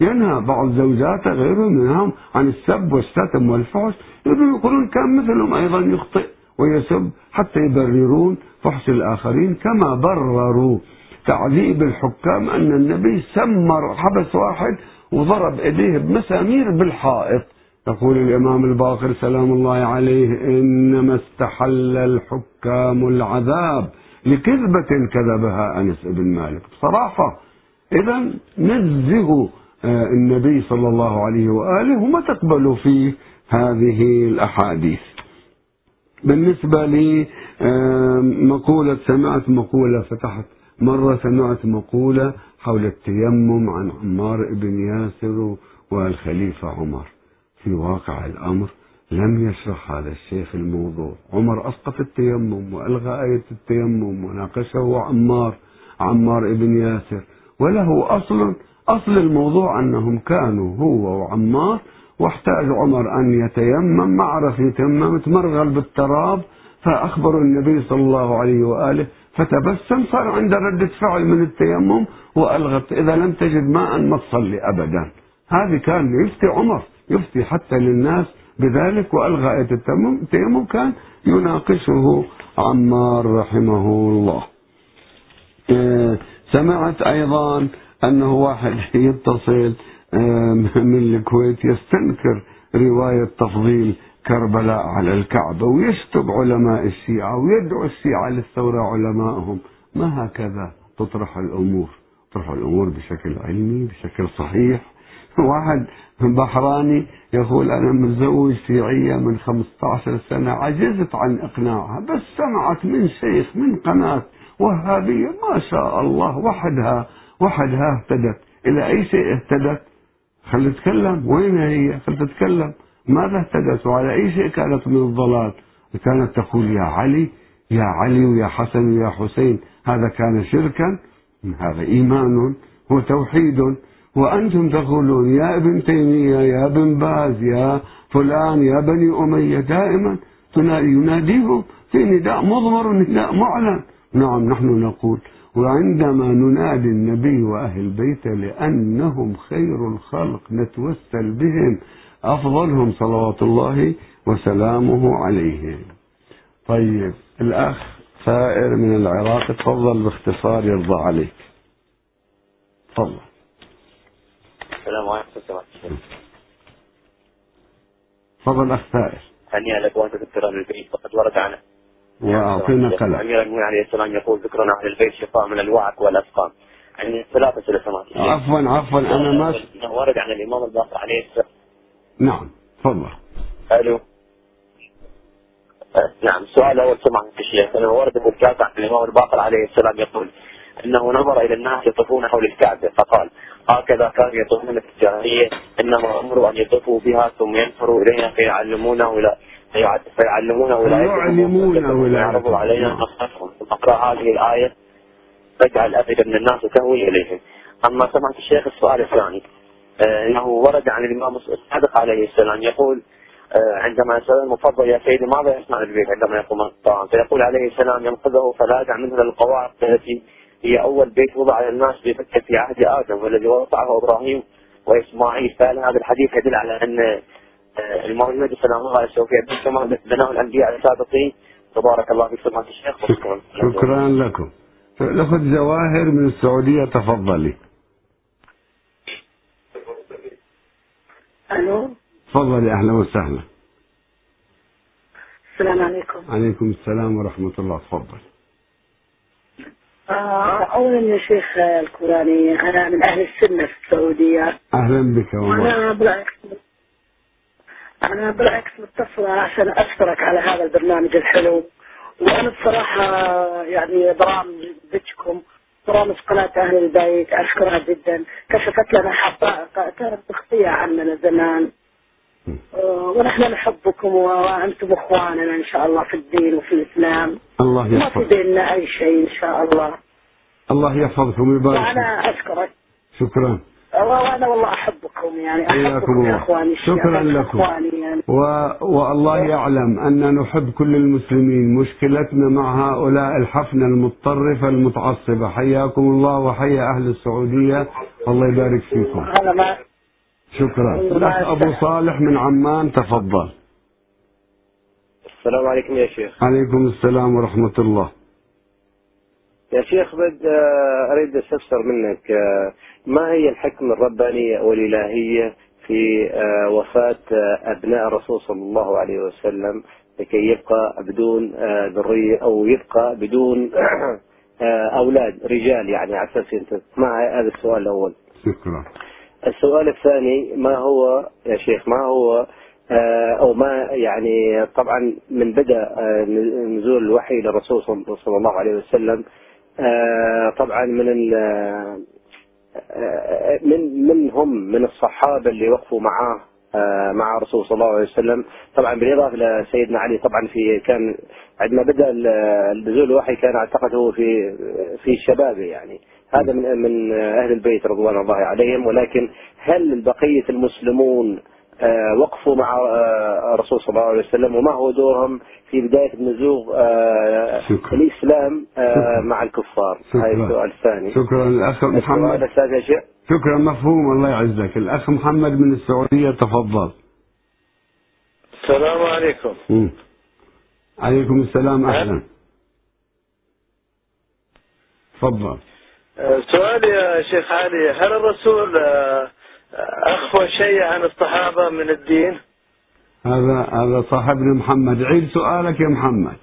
ينهى بعض زوجاته غيرهم منهم عن السب والشتم والفحش، يقولون كان مثلهم أيضا يخطئ ويسب حتى يبررون فحص الآخرين، كما برروا تعذيب الحكام أن النبي سمر حبس واحد وضرب إيديه بمسامير بالحائط. يقول الإمام الباقر سلام الله عليه إنما استحل الحكام العذاب لكذبة كذبها أنس بن مالك. بصراحة إذا نزه النبي صلى الله عليه وآله وما تقبلوا فيه هذه الأحاديث. بالنسبة لي مقولة، سمعت مقولة، فتحت مرة سمعت مقولة حول التيمم عن عمار بن ياسر والخليفة عمر. في واقع الأمر لم يشرح هذا الشيخ الموضوع. عمر أسقط التيمم وألغى آية التيمم وناقشه عمار بن ياسر، وله أصل الموضوع أنهم كانوا هو وعمار، واحتاج عمر أن يتيمم، ما عرف يتيمم، تمرغل بالتراب، فأخبر النبي صلى الله عليه وآله فتبسم، صار عنده ردة فعل من التيمم وألغت إذا لم تجد ماء ما تصلي أبدا. هذا كان يفتي عمر، يفتي حتى للناس بذلك، وألغى آية التيمم كان يناقشه عمار رحمه الله. سمعت أيضا أنه واحد يتصل من الكويت يستنكر رواية تفضيل كربلاء على الكعبة ويشتب علماء الشيعة ويدعو الشيعة للثورة علمائهم. ما هكذا تطرح الأمور بشكل علمي بشكل صحيح. واحد بحراني يقول أنا متزوج شيعية من 15 سنة عجزت عن إقناعها، بس سمعت من شيخ من قناة وهابية ما شاء الله وحدها اهتدت. إلى أي شيء اهتدت؟ خلت تتكلم، وين هي؟ خلت تتكلم، ماذا اهتدت وعلى أي شيء كانت من الضلال؟ كانت تقول يا علي ويا حسن ويا حسين. هذا كان شركا، هذا إيمان وتوحيد. وأنتم تقولون يا ابن تيمية يا ابن باز يا فلان يا بني أمية، دائما يناديهم في نداء مضمر ونداء معلن. نعم نحن نقول، وعندما ننادي النبي وأهل بيته لأنهم خير الخلق نتوسل بهم، أفضلهم صلوات الله وسلامه عليهم. طيب الأخ سائر من العراق تفضل باختصار يرضى عليك، تفضل. السلام عليكم ورحمة الله. تفضل أخ سائر. هنيئا لك وأنت تذكر البيت فقد ورد عنه وأعطينا قلم. أمير المؤمنين عليه السلام يقول ذكرنا عن البيت شفاء من الوعك والأسقام. عن ثلاثة سلسلات. عفوا أنا ما ورد عن الإمام الباقر عليه السلام. نعم تفضل. ألو. نعم سؤال أول سمع عن الشيخ، أنا ورد بالكعبة عن الإمام الباقر عليه السلام يقول أنه نظر إلى الناس يطوفون حول الكعبة فقال هكذا كانوا يطوفون في الجاهلية، إنما أمروا أن يطوفوا بها ثم ينفروا إليها فيعلمونا ولا يعرضوا علينا أخطأهم. أقرأ هذه الآية تجعل أفئدة من الناس تهوي إليهم. أما سمعت الشيخ السؤال الثاني، إنه ورد عن الإمام الصادق عليه السلام يقول عندما يسأل المفضل يا سيدي ماذا يصنع البيت عندما يقوم الطعام، فيقول عليه السلام ينقذه فلا يدع منه للقواعد التي هي أول بيت وضع للناس بمكة في عهد آدم والذي وضعه إبراهيم وإسماعيل. فهذا الحديث يدل على أن المولد سلام الله عليه وسلم كما بناه الأنبياء السابقين. تبارك الله بك سمعت الشيخ. شكرا لكم. نأخذ زواهر من السعودية، تفضلي. ألو. تفضلي أهلا وسهلا. السلام عليكم. عليكم السلام ورحمة الله، تفضل. أولا يا شيخ الكوراني، أنا من أهل السنة في السعودية. أهلا بك والله. أنا بالعكس متصلة عشان أشترك على هذا البرنامج الحلو، وأنا بصراحة يعني برامجكم برامج قناة أهل البيت أشكرها جدا، كشفت لنا حقائق كانت مخفية عننا زمان، ونحن نحبكم وأنتم إخواننا إن شاء الله في الدين وفي الإسلام. الله يحفظك. ما في بيننا أي شيء إن شاء الله. الله يحفظكم ويبارك. وأنا أشكرك. شكرا. وأنا والله أحبكم يعني. أحبكم يا إخواني. شكرا لكم. يعني. والله يعلم أن نحب كل المسلمين، مشكلتنا مع هؤلاء الحفنة المتطرفة المتعصبة. حياكم الله وحيا أهل السعودية، الله يبارك فيكم. شكرا. أبو صالح من عمان تفضل. السلام عليكم يا شيخ. عليكم السلام ورحمة الله. يا شيخ أريد أستفسر منك، ما هي الحكمة الربانية والإلهية في وفاة أبناء الرسول صلى الله عليه وسلم لكي يبقى بدون ذرية أو يبقى بدون أولاد رجال يعني على أساس أنت؟ ما هذا السؤال الأول. شكرا. السؤال الثاني، ما هو يا شيخ ما هو أو ما يعني طبعا من بدأ نزول الوحي للرسول صلى الله عليه وسلم طبعا من الصحابة اللي وقفوا معاه مع الرسول صلى الله عليه وسلم، طبعا بالإضافة لسيدنا علي. طبعا في كان عندما بدأ نزول الوحي كان أعتقد هو في شبابه يعني، هذا من أهل البيت رضوان الله عليهم، ولكن هل بقية المسلمون وقفوا مع الرسول صلى الله عليه وسلم، وما هو دورهم في بداية نزوغ الإسلام مع الكفار؟ هذا السؤال الثاني. شكرا. الأخ محمد. شكرا، مفهوم، الله يعزك. الأخ محمد من السعودية تفضل. السلام عليكم. عليكم السلام، أهلا، تفضل. سؤال يا شيخ علي، هل الرسول أخفى شيء عن الصحابة من الدين؟ هذا صاحبنا محمد. عيد سؤالك يا محمد.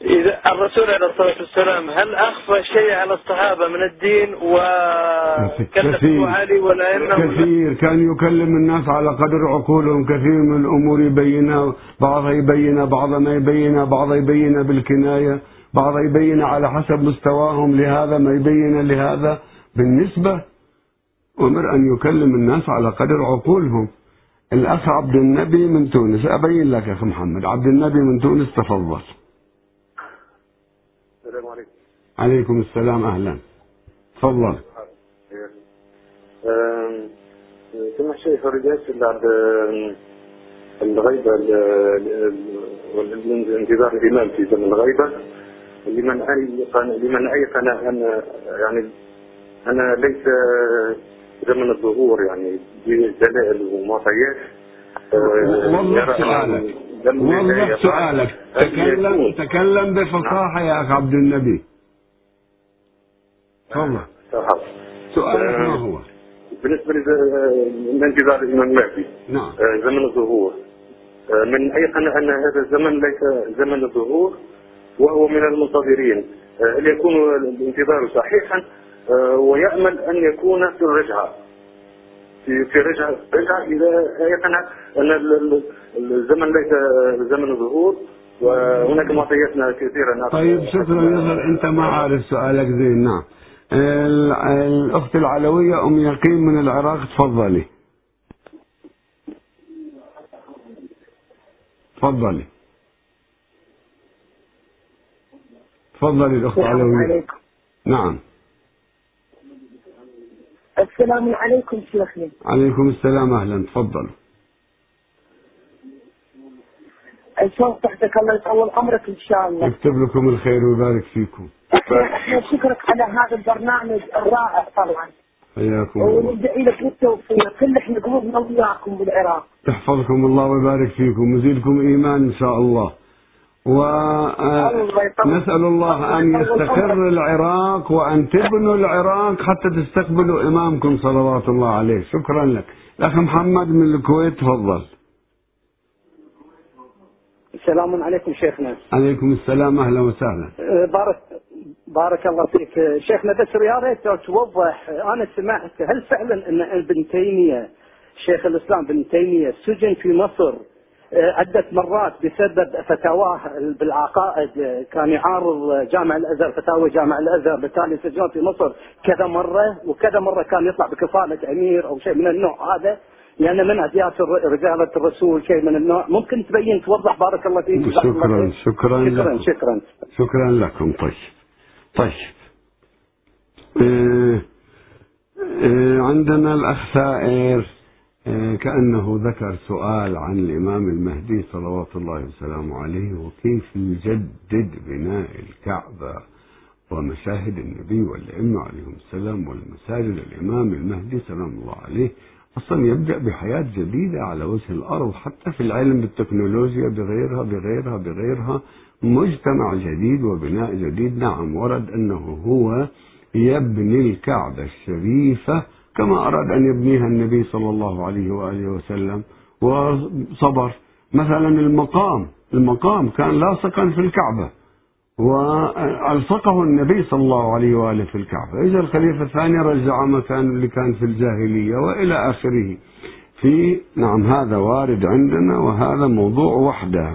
إذا الرسول عليه الصلاة والسلام هل أخفى شيء عن الصحابة من الدين وكلفه علي ولا إنه كثير؟ كان يكلم الناس على قدر عقولهم، كثير من الأمور يبينها، بعضها يبينها، بعضها ما يبينها، بعضها يبينها بالكناية، بعضها يبينها على حسب مستواهم، لهذا ما يبينها لهذا. بالنسبة أمر أن يكلم الناس على قدر عقولهم. الأخ عبد النبي من تونس. أبين لك يا أخي محمد. عبد النبي من تونس تفضل. السلام عليكم. عليكم السلام، أهلا، تفضل. سمح شيخ، الرجاس اللي عند الغيبة والانتظار الإمام في زمن الغيبة، لمن أيقن أن يعني أنا ليس زمن الظهور يعني دلائل ومعطيات. وضح سؤالك. تكلم بفصاحة يا أخي عبد النبي. تفضل. سؤالك ما هو؟ بالنسبة لانتظار الإمام المهدي، نعم، زمن الظهور، من أيقن أن هذا الزمن ليس زمن الظهور وهو من المنتظرين، هل يكون الانتظار صحيحا ويأمل أن يكون في الرجعة إذا يقنع أن الزمن ليس زمن الظهور وهناك معطياتنا كثيرة. طيب شكرا. يظهر أنت ما عارف سؤالك زين. نعم. الأخت العلوية أم يقين من العراق تفضلي. تفضلي تفضلي الأخت العلوية. نعم. السلام عليكم شيخنا. عليكم السلام، أهلا، تفضلوا. الشوق تحتك، الله يطول عمرك إن شاء الله، يكتب لكم الخير ويبارك فيكم. احنا شكرك على هذا البرنامج الرائع طبعا. حياكم الله. وندعي لك بالتوفيق، كل احنا قلوبنا وياكم بالعراق. يحفظكم الله ويبارك فيكم ويزيدكم إيمان إن شاء الله. ونسأل الله أن يستقر العراق وأن تبنوا العراق حتى تستقبلوا إمامكم صلوات الله عليه. شكرا لك. الأخ محمد من الكويت تفضل. السلام عليكم شيخنا. عليكم السلام، أهلا وسهلا. بارك الله فيك شيخنا، بس يا ريت توضح. أنا سمعت، هل فعلا أن ابن تيمية شيخ الإسلام ابن تيمية سجن في مصر عدة مرات بسبب فتاواه بالعقائد؟ كان يعارض جامع الأزهر، فتاوى جامع الأزهر، بالتالي سجن في مصر كذا مرة، وكذا مرة كان يطلع بكفالة أمير أو شيء من النوع هذا، لأن من عديات رجالة الرسول شيء من النوع. ممكن تبين توضح؟ بارك الله فيك. شكرا. شكرا لكم. طيب عندنا الأخ سائر كأنه ذكر سؤال عن الإمام المهدي صلوات الله وسلامه عليه وكيف يجدد بناء الكعبة ومشاهد النبي والأئمة عليهم السلام والمساجد. الإمام المهدي سلام الله عليه أصلا يبدأ بحياة جديدة على وجه الأرض، حتى في العلم بالتكنولوجيا بغيرها بغيرها بغيرها، مجتمع جديد وبناء جديد. نعم ورد أنه هو يبني الكعبة الشريفة كما أراد أن يبنيها النبي صلى الله عليه وآله وسلم، وصبر. مثلا المقام كان لاصقا في الكعبة وألصقه النبي صلى الله عليه وآله في الكعبة. إذا الخليفة الثاني رجع مكان اللي كان في الجاهلية وإلى آخره. في نعم هذا وارد عندنا وهذا موضوع وحده.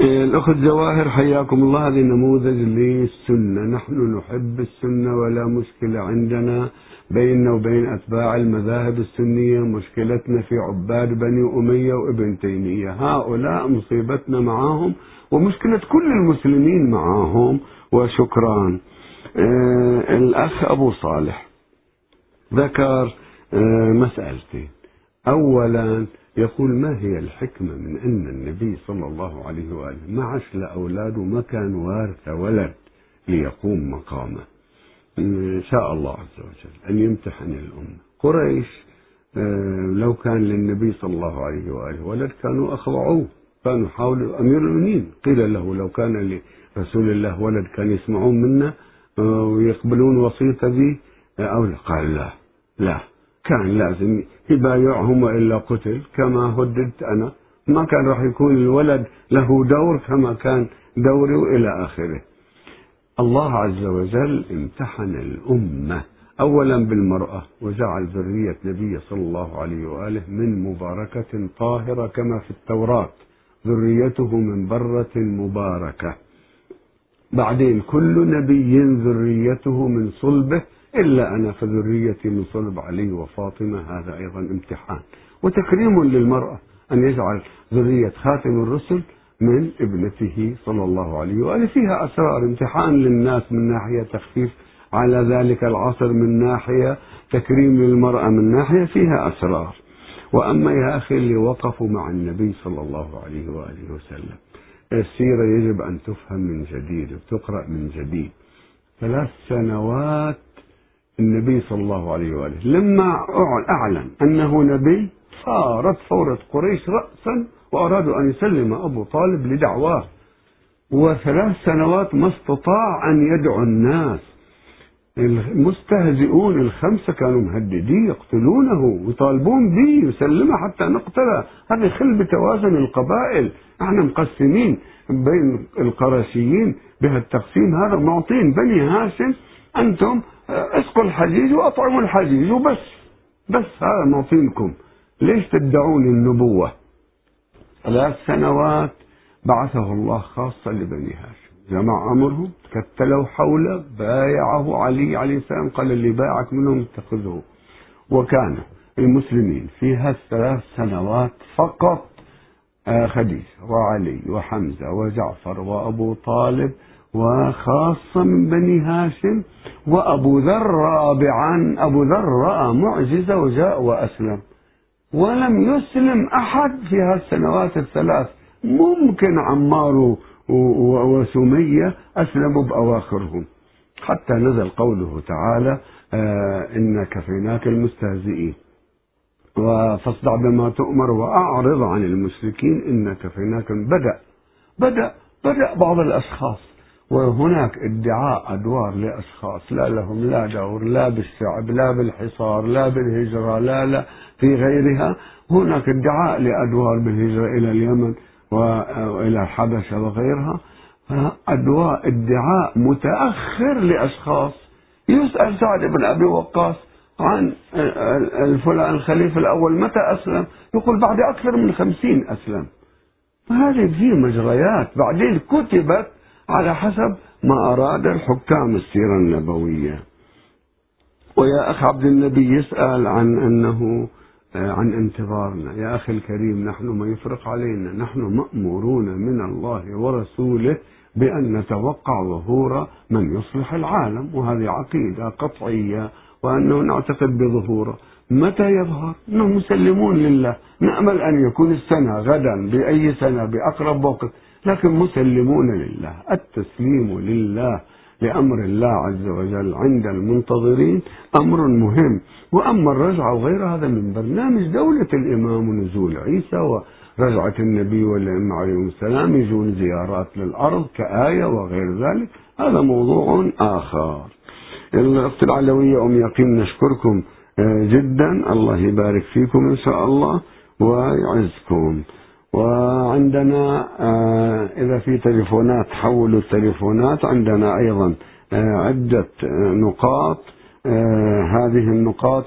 الأخت جواهر حياكم الله، هذه نموذج للسنة، نحن نحب السنة ولا مشكلة عندنا بيننا وبين أتباع المذاهب السنية، مشكلتنا في عباد بني أمية وابن تيمية، هؤلاء مصيبتنا معهم ومشكلة كل المسلمين معهم. وشكرا. الأخ أبو صالح ذكر مسألتين. أولا يقول ما هي الحكمة من أن النبي صلى الله عليه وآله ما عاش لأولاده، ما كان وارث ولد ليقوم مقامه. إن شاء الله عز وجل أن يمتحن الأمة. قريش لو كان للنبي صلى الله عليه وآله ولد كانوا أخضعوه، كانوا حاولوا. أمير المؤمنين قيل له لو كان لرسول الله ولد كان يسمعون منا ويقبلون وصيته به أو لا؟ قال لا، كان لازم يبايعهم وإلا قتل كما هددت أنا، ما كان راح يكون الولد له دور كما كان دوري وإلى آخره. الله عز وجل امتحن الأمة أولا بالمرأة وجعل ذرية نبي صلى الله عليه وآله من مباركة طاهرة كما في التوراة، ذريته من برة مباركة. بعدين كل نبي ذريته من صلبه إلا أنا فذريتي من صلب علي وفاطمة، هذا أيضا امتحان. وتكريم للمرأة أن يجعل ذرية خاتم الرسل من ابنته صلى الله عليه وآله، فيها أسرار. امتحان للناس من ناحية، تخفيف على ذلك العصر من ناحية، تكريم للمرأة من ناحية، فيها أسرار. وأما يا أخي اللي وقفوا مع النبي صلى الله عليه وآله وسلم، السيرة يجب أن تفهم من جديد وتقرأ من جديد. 3 سنوات النبي صلى الله عليه وآله لما أعلن أنه نبي صارت ثورة قريش رأسا، وأرادوا أن يسلم أبو طالب لدعواه، و3 سنوات ما استطاع أن يدعو الناس. المستهزئون 5 كانوا مهددين يقتلونه ويطالبون به يسلمه حتى نقتله. هذا خل بتوازن القبائل، احنا مقسمين بين القرشيين بهالتقسيم هذا، معطين بني هاشم أنتم اسقوا الحجيج وأطعموا الحجيج وبس هذا معطينكم، ليش تدعون النبوة؟ 3 سنوات بعثه الله خاصة لبني هاشم، جمع أمرهم، كتلوا حوله، بايعه علي عليه السلام، قال اللي بايعك منهم اتخذه. وكان المسلمين في هال3 سنوات فقط خديجة وعلي وحمزة وجعفر وأبو طالب، وخاصة من بني هاشم. وأبو ذر رابعا، أبو ذر رأى معجزة وجاء وأسلم، ولم يسلم أحد في هالسنوات 3. ممكن عمار وسمية أسلموا بأواخرهم، حتى نزل قوله تعالى إن كفيناك المستهزئين فاصدع بما تؤمر وأعرض عن المشركين إن كفيناك. بدأ بعض الأشخاص، وهناك ادعاء أدوار لأشخاص لا لهم لا دور، لا بالشعب لا بالحصار لا بالهجرة لا في غيرها. هناك ادعاء لأدوار بالهجرة إلى اليمن وإلى الحبشة وغيرها، ادعاء متأخر لأشخاص. يسأل سعد بن أبي وقاص عن الفلان الخليفة الأول متى أسلم، يقول بعد أكثر من 50 أسلم. فهذه في مجريات بعدين كتبت على حسب ما أراد الحكام السيرة النبوية. ويا أخ عبد النبي يسأل عن أنه عن انتظارنا. يا أخي الكريم، نحن ما يفرق علينا، نحن مأمورون من الله ورسوله بأن نتوقع ظهور من يصلح العالم، وهذه عقيدة قطعية، وأنه نعتقد بظهوره. متى يظهر؟ نحن مسلمون لله، نأمل أن يكون السنة، غدا، بأي سنة، بأقرب وقت، لكن مسلمون لله. التسليم لله، لأمر الله عز وجل، عند المنتظرين أمر مهم. وأما الرجعة وغير هذا من برنامج دولة الإمام ونزول عيسى ورجعة النبي والأئمة عليهم السلام، يجون زيارات للأرض كآية وغير ذلك، هذا موضوع آخر. الأخت العلوية أم يقين، نشكركم جدا، الله يبارك فيكم إن شاء الله ويعزكم. وعندنا إذا في تليفونات حولوا التليفونات، عندنا أيضا عدة نقاط، هذه النقاط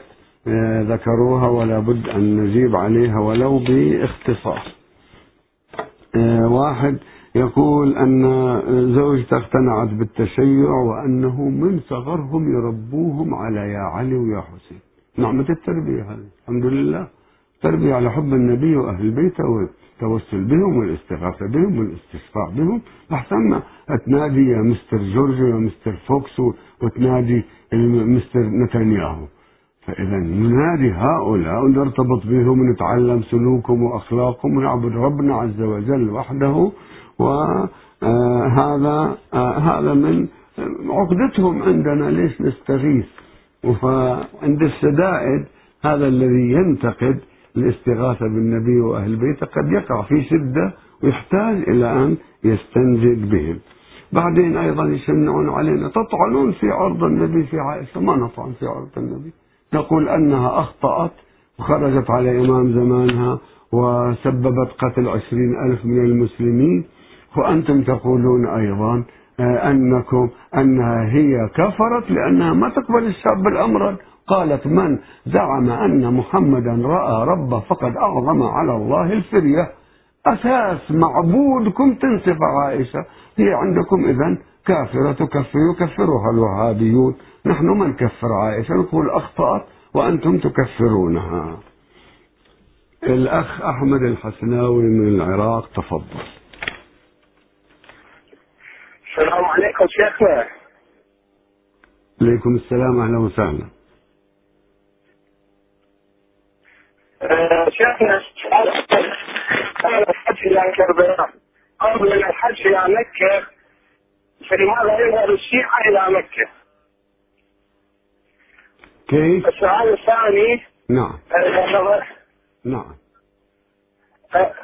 ذكروها ولا بد أن نجيب عليها ولو باختصار. واحد يقول أن زوجته اقتنعت بالتشيع وأنه من صغرهم يربوهم على يا علي ويا حسين. نعمة التربية هذه، الحمد لله، تربية على حب النبي وأهل بيته والتوسل بهم والاستغاثة بهم والاستشفاع بهم. أحسن تنادي يا مستر جورج ويا مستر فوكس وتنادي مستر نتنياهو، فإذا ننادي هؤلاء ونرتبط بهم ونتعلم سلوكهم وأخلاقهم ونعبد ربنا عز وجل وحده. وهذا هذا من عقدتهم عندنا، ليش نستغيث؟ وعند الشدائد هذا الذي ينتقد الاستغاثة بالنبي وأهل بيته قد يقع في شدة ويحتاج إلى أن يستنجد بهم. بعدين أيضا يشنعون علينا، تطعنون في عرض النبي في عائشة. ما نطعن في عرض النبي، نقول أنها أخطأت وخرجت على إمام زمانها وسببت قتل 20,000 من المسلمين، وأنتم تقولون أيضا أنها هي كفرت لأنها ما تقبل الشعب بالأمر. قالت من زعم أن محمدا رأى ربه فقد أعظم على الله الفرية. أساس معبودكم تنسف عائشة، هي عندكم إذن كافرة، يكفرها الوهابيون. نحن من كفر عائشة، نقول أخطأت وأنتم تكفرونها. الأخ أحمد الحسناوي من العراق، تفضل. السلام عليكم شيخنا. عليكم السلام، أهلا وسهلا. شيخنا، قبل الحج إلى كربلاء، قبل الحج إلى مكة، فلماذا يذهب الشيعة إلى مكة؟ كيف؟ السؤال الثاني، نعم نعم،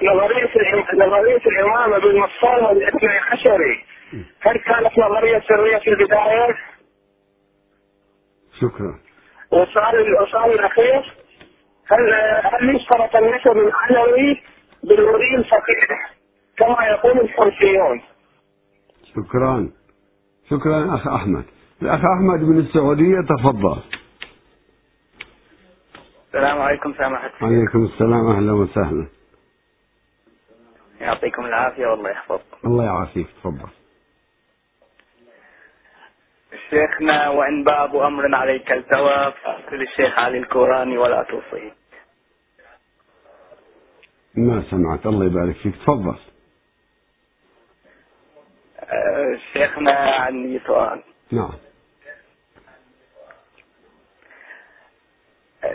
نظرية الإمامة بالمفصل والاثني عشري، هل كانت نظرية سرية في البداية؟ شكرا. والسؤال الأخير، هل يشترط النسب العلوي بالوري الفقير كما يقول الحوثيون؟ شكرا. شكرا أخ أحمد. الأخ أحمد من السعودية، تفضل. السلام عليكم سامحتني. عليكم السلام، أهلا وسهلا. يعطيكم العافية والله يحفظكم. الله يعافيك، تفضل. شيخنا، وإن باب أمر عليك التوى فأرسل الشيخ علي الكوراني ولا توصيه. ما سمعت، الله يبارك فيك، تفضل. شيخنا عندي سؤال. نعم.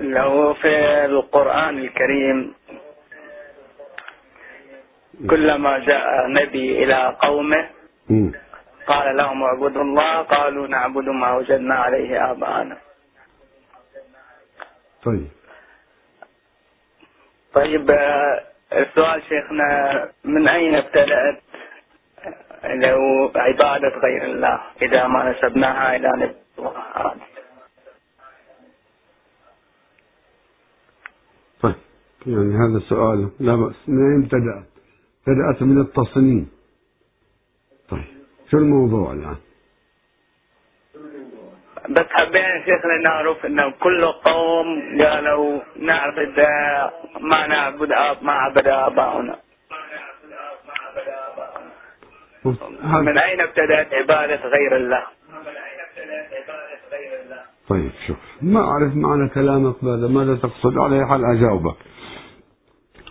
لو في القرآن الكريم كلما جاء نبي إلى قومه قال لهم اعبدوا الله قالوا نعبد ما وجدنا عليه آباءنا. طيب السؤال شيخنا، من أين ابتدأت لو عبادة غير الله إذا ما نسبناها إلى نبي الله؟ طيب يعني هذا السؤال لا بأس. من أين ابتدأت؟ ابتدأت من التصنيم. طيب شو الموضوع الآن؟ بس حبينا شيخنا نعرف أنه كل قوم قالوا نعبد ما نعبد آب ما عبد آباؤنا، من أين ابتدأت عبادة غير الله؟ طيب شوف، ما أعرف معنى كلامك هذا، ماذا تقصد؟ على حال أجاوبك.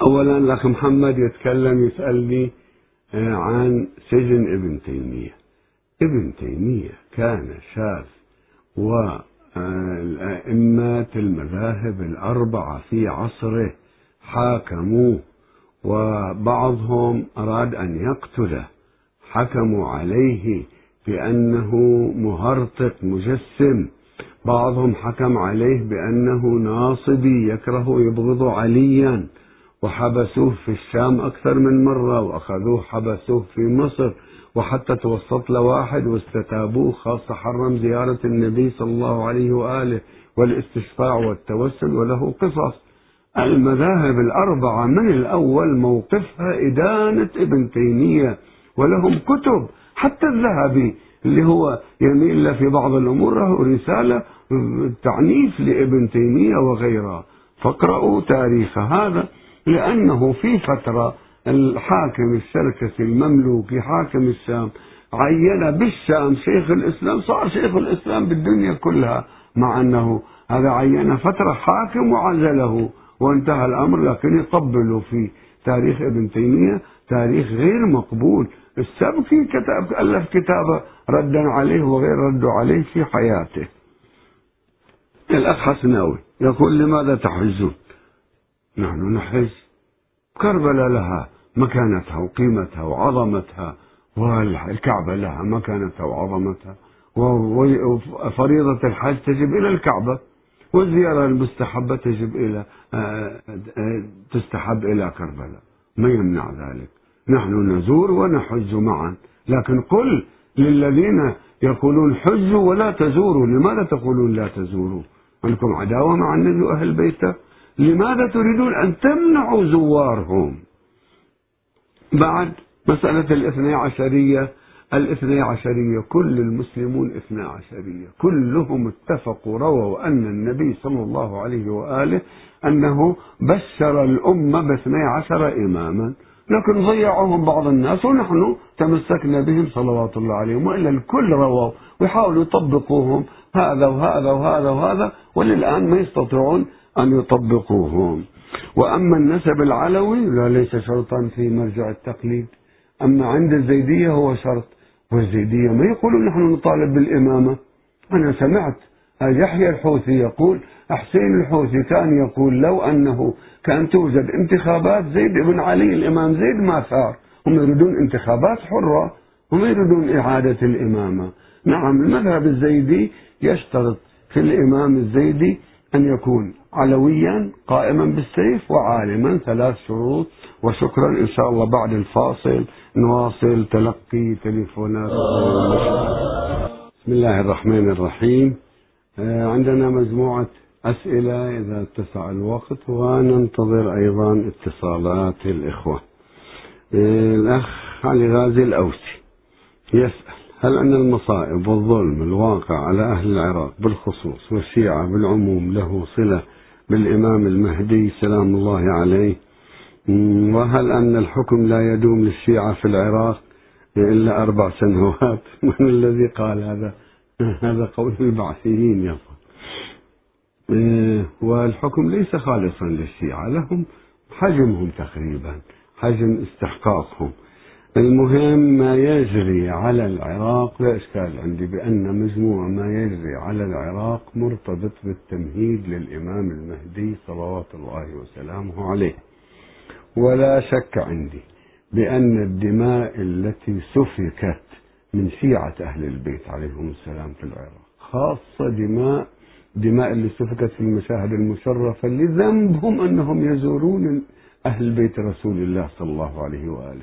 أولا الأخ محمد يتكلم يسألني عن سجن ابن تيمية. ابن تيمية كان شاذ، والأئمة المذاهب الأربعة في عصره حاكموه، وبعضهم أراد أن يقتله، حكموا عليه بأنه مهرطق مجسم، بعضهم حكم عليه بأنه ناصبي يكره يبغض عليا، وحبسوه في الشام أكثر من مرة، وأخذوه حبسوه في مصر، وحتى توسط لواحد واستتابوه، خاصة حرم زيارة النبي صلى الله عليه وآله والاستشفاع والتوسل، وله قصص. المذاهب الأربعة من الأول موقفها إدانة ابن تيمية، ولهم كتب، حتى الذهبي اللي هو يميل في بعض الأمور له رسالة تعنيف لابن تيمية وغيره، فاقرأوا تاريخ هذا، لأنه في فترة الحاكم السركسي المملوكي حاكم الشام عين بالشام شيخ الإسلام، صار شيخ الإسلام بالدنيا كلها، مع أنه هذا عين فترة حاكم وعزله وانتهى الأمر، لكن يطبلوا في تاريخ ابن تيمية تاريخ غير مقبول. السبكي كتب ألف كتابة ردا عليه وغير ردوا عليه في حياته. الأخ حسناوي يقول لماذا تحجون؟ نحن نحج، كربلاء لها مكانتها وقيمتها وعظمتها، والكعبة لها مكانتها وعظمتها، وفريضة الحج تجب إلى الكعبة، والزيارة المستحبة تجب إلى تستحب إلى كربلاء، ما يمنع ذلك. نحن نزور ونحج معا، لكن قل للذين يقولون حجوا ولا تزوروا، لماذا تقولون لا تزوروا؟ عندكم عداوة مع النبي وأهل بيته؟ لماذا تريدون أن تمنعوا زوارهم؟ بعد مسألة الاثني عشرية، الاثني عشرية كل المسلمون اثني عشرية، كلهم اتفقوا رووا أن النبي صلى الله عليه وآله أنه بشر الأمة باثني عشر إماما، لكن ضيعوهم بعض الناس، ونحن تمسكنا بهم صلوات الله عليهم، وإلا الكل رووا ويحاولوا يطبقوهم، هذا وهذا وهذا وهذا، وللآن ما يستطيعون أن يطبقوهم. وأما النسب العلوي لا، ليس شرطا في مرجع التقليد، أما عند الزيدية هو شرط، والزيدية ما يقولون نحن نطالب بالإمامة. أنا سمعت يحيى الحوثي يقول، حسين الحوثي كان يقول لو أنه كان توجد انتخابات زيد بن علي الإمام زيد ما ثار، هم يريدون انتخابات حرة، هم يريدون إعادة الإمامة. نعم المذهب الزيدي يشترط في الإمام الزيدي أن يكون علويا قائما بالسيف وعالما، ثلاث شروط. وشكرا، إن شاء الله بعد الفاصل نواصل تلقي تليفونات. بسم الله الرحمن الرحيم، عندنا مجموعة أسئلة إذا اتسع الوقت، وننتظر أيضا اتصالات الإخوة. الأخ علي غازي الأوسي يسأل، هل أن المصائب والظلم الواقع على أهل العراق بالخصوص والشيعة بالعموم له صلة بالإمام المهدي سلام الله عليه؟ وهل أن الحكم لا يدوم للشيعة في العراق إلا 4 سنوات؟ من الذي قال هذا؟ هذا قول البعثيين يظهر، والحكم ليس خالصا للشيعة، لهم حجمهم تقريبا، حجم استحقاقهم. المهم ما يجري على العراق لا إشكال عندي بأن مجموع ما يجري على العراق مرتبط بالتمهيد للإمام المهدي صلوات الله وسلامه عليه، ولا شك عندي بأن الدماء التي سفكت من شيعة أهل البيت عليهم السلام في العراق، خاصة دماء اللي سفكت في المشاهد المشرفة لذنبهم أنهم يزورون أهل بيت رسول الله صلى الله عليه وآله،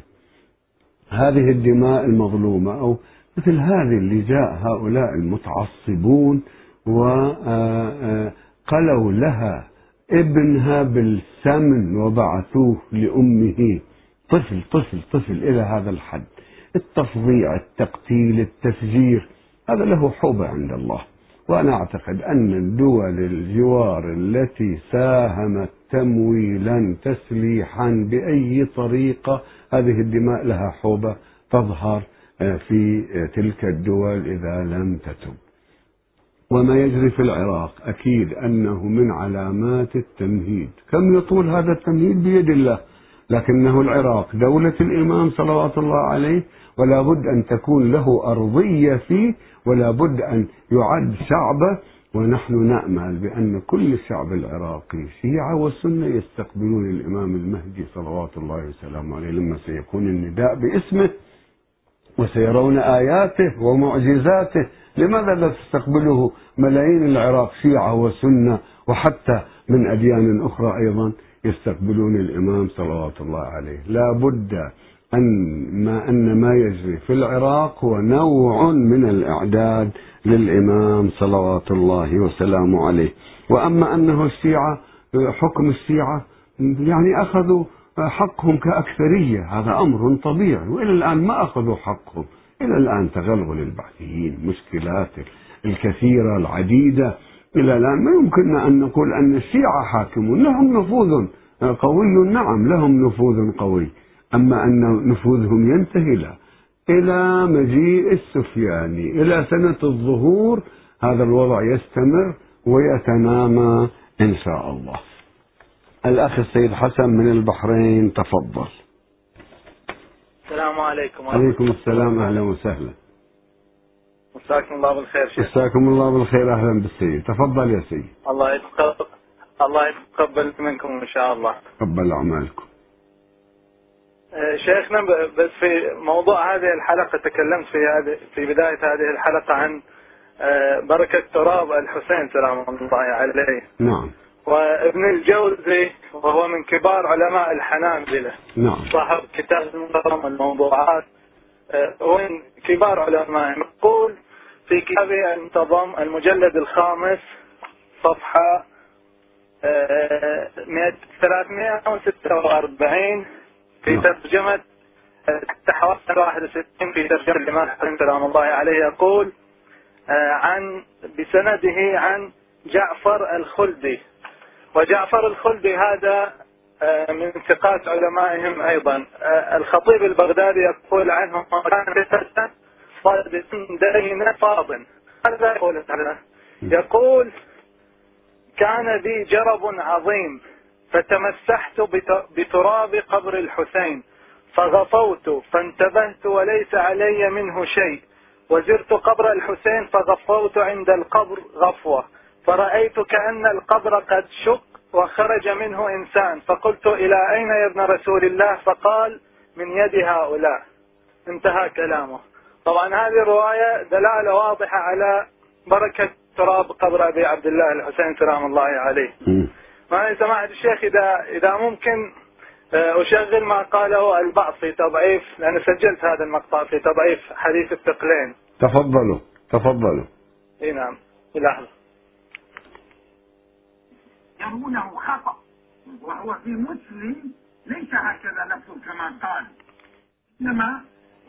هذه الدماء المظلومة، أو مثل هذه اللي جاء هؤلاء المتعصبون وقلوا لها ابنها بالسمن وبعثوه لأمه طفل طفل طفل إلى هذا الحد، التفظيع التقتيل التفجير، هذا له حوبة عند الله. وأنا أعتقد أن الدول الجوار التي ساهمت تمويلا تسليحا بأي طريقة هذه الدماء لها حوبة تظهر في تلك الدول إذا لم تتب. وما يجري في العراق أكيد أنه من علامات التمهيد. كم يطول هذا التمهيد بيد الله، لكنه العراق دولة الإمام صلوات الله عليه، ولا بد أن تكون له أرضية فيه، ولا بد أن يعد شعبه. ونحن نأمل بأن كل الشعب العراقي شيعة والسنة يستقبلون الإمام المهدي صلوات الله وسلامه عليه لما سيكون النداء باسمه، وسيرون آياته ومعجزاته. لماذا لا تستقبله ملايين العراق شيعة وسنة وحتى من أديان أخرى أيضا يستقبلون الإمام صلوات الله عليه؟ لا بد أن ما يجري في العراق هو نوع من الإعداد للإمام صلوات الله وسلامه عليه. وأما أنه الشيعة، حكم الشيعة يعني أخذوا حقهم كأكثرية، هذا أمر طبيعي، وإلى الآن ما أخذوا حقهم. إلى الآن تغلغل البعثيين، مشكلات الكثيرة العديدة، إلى الآن ما يمكننا أن نقول أن الشيعة حاكمون. لهم نفوذ قوي، نعم لهم نفوذ قوي، أما أن نفوذهم ينتهي لا، إلى مجيء السفياني إلى سنة الظهور هذا الوضع يستمر ويتنامى إن شاء الله. الأخ السيد حسن من البحرين تفضل. السلام عليكم. عليكم السلام، أهلا وسهلا. مساكم الله بالخير شيخ. مساكم الله بالخير، أهلا بالسيد، تفضل يا سيد. الله يتقبل منكم إن شاء الله، تقبل أعمالكم. شيخنا بس في موضوع هذه الحلقة تكلمت في بداية هذه الحلقة عن بركة تراب الحسين سلام الله عليه. نعم. وابن الجوزي وهو من كبار علماء الحنابلة. نعم. صاحب كتاب منظم الموضوعات، هو من كبار علماء. يقول في كتابه المنظم المجلد الخامس صفحة 346 في ترجمة التحوات 61 في ترجمة الإمام الحسين سلام الله عليه، يقول عن بسنده عن جعفر الخلدي. وجعفر الخلدي هذا من ثقات علمائهم أيضا. الخطيب البغدادي يقول عنه كان صادق دين فاضل. ماذا يقول؟ يقول كان لي جرب عظيم فتمسحت بتراب قبر الحسين فغطوت فانتبهت وليس علي منه شيء، وزرت قبر الحسين فغفوت عند القبر غفوة فرأيت كأن القبر قد شق وخرج منه إنسان، فقلت إلى أين يا ابن رسول الله؟ فقال من يد هؤلاء. انتهى كلامه. طبعا هذه الرواية دلالة واضحة على بركة تراب قبر أبي عبد الله الحسين سلام الله عليه. ما سمعت الشيخ إذا ممكن أشغل ما قاله البعض في تضعيف، لأن سجلت هذا المقطع في تضعيف حديث الثقلين. تفضلوا. إيه نعم، لحظة. يرونه خطأ وهو في مسلم ليس هكذا لفظ كما قال، إنما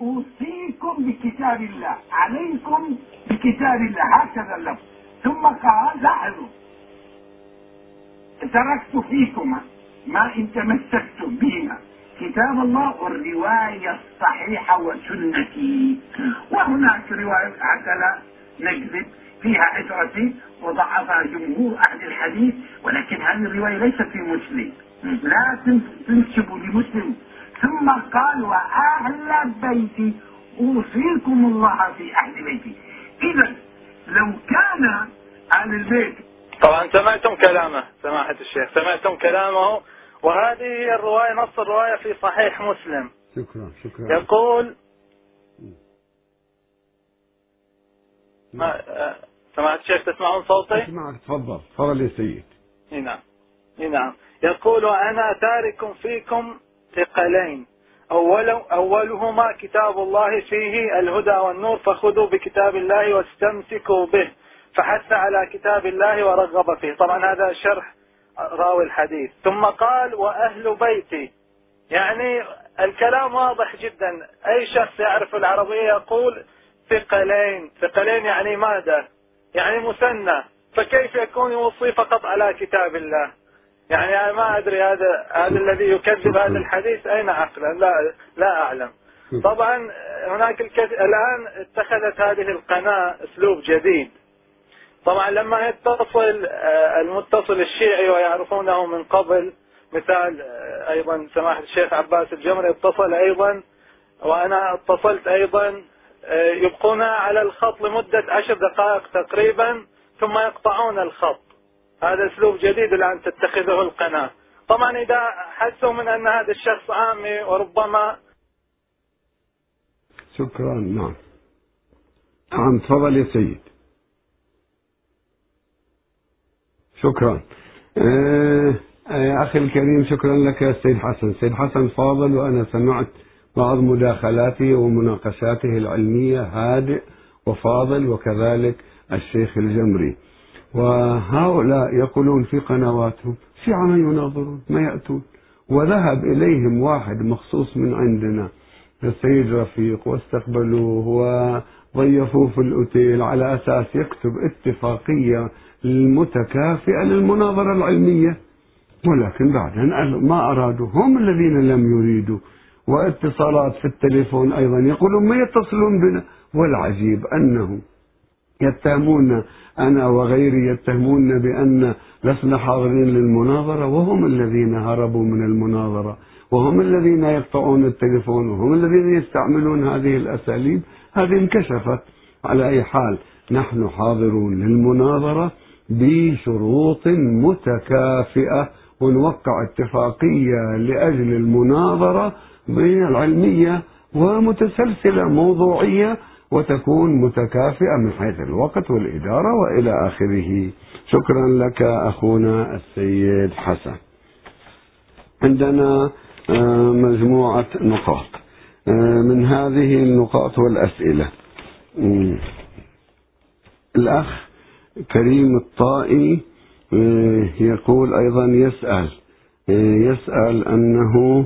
أوصيكم بكتاب الله، عليكم بكتاب الله، هكذا اللفظ. ثم قال لاحظوا تركت فيكم ما إن تمسكتم بهما كتاب الله والرواية الصحيحة وسنتي. وهناك رواية عدلة نكذب فيها عشرة وضعفها جمهور أهل الحديث، ولكن هذه الرواية ليست في مسلم، لا تنسبوا لمسلم. ثم قال وأهل بيتي أوصيكم الله في أهل بيتي. إذا لو كان أهل البيت، طبعا سمعتم كلامه سماحة الشيخ، سمعتم كلامه، وهذه الرواية نص الرواية في صحيح مسلم. شكرا. يقول سمعت الشيخ، تسمعون صوتي؟ اسمعك، تفضل يا سيد. نعم. يقول أنا تارك فيكم ثقلين أولهما كتاب الله فيه الهدى والنور، فخذوا بكتاب الله واستمسكوا به، فحث على كتاب الله ورغب فيه. طبعا هذا شرح راوي الحديث. ثم قال وأهل بيتي، يعني الكلام واضح جدا، أي شخص يعرف العربية يقول ثقلين يعني ماذا؟ يعني مثنى، فكيف يكون يوصي فقط على كتاب الله؟ يعني أنا ما أدري، هذا الذي يكذب هذا الحديث أين عقله؟ لا أعلم. طبعا هناك الآن اتخذت هذه القناة أسلوب جديد، طبعا لما يتصل المتصل الشيعي ويعرفونه من قبل، مثال أيضا سماحة الشيخ عباس الجمري اتصل أيضا وأنا اتصلت أيضا، يبقون على الخط لمدة 10 دقائق تقريبا ثم يقطعون الخط. هذا أسلوب جديد الآن تتخذه القناة. طبعا إذا حسوا من أن هذا الشخص عامي وربما. شكرا. نعم عن فضل يا سيد. شكرا أخي الكريم. شكرا لك يا سيد حسن. سيد حسن فاضل، وأنا سمعت بعض مداخلاته ومناقشاته العلمية، هادئ وفاضل، وكذلك الشيخ الجمري. وهؤلاء يقولون في قنواتهم شيعة ما يناظرون ما يأتون، وذهب إليهم واحد مخصوص من عندنا السيد رفيق واستقبلوه وضيفوه في الأوتيل على أساس يكتب اتفاقية المتكافئة للمناظرة العلمية، ولكن بعدها ما أرادوا، هم الذين لم يريدوا. واتصالات في التليفون أيضا يقولون ما يتصلون بنا. والعجيب أنهم يتهمون، أنا وغيري يتهمون بأن لسنا حاضرين للمناظرة، وهم الذين هربوا من المناظرة، وهم الذين يقطعون التليفون، وهم الذين يستعملون هذه الأساليب. هذه انكشفت. على أي حال نحن حاضرون للمناظرة بشروط متكافئة، ونوقع اتفاقية لأجل المناظرة العلمية ومتسلسلة موضوعية، وتكون متكافئة من حيث الوقت والإدارة وإلى آخره. شكرا لك أخونا السيد حسن. عندنا مجموعة نقاط من هذه النقاط والأسئلة. الأخ كريم الطائي يقول أيضا، يسأل أنه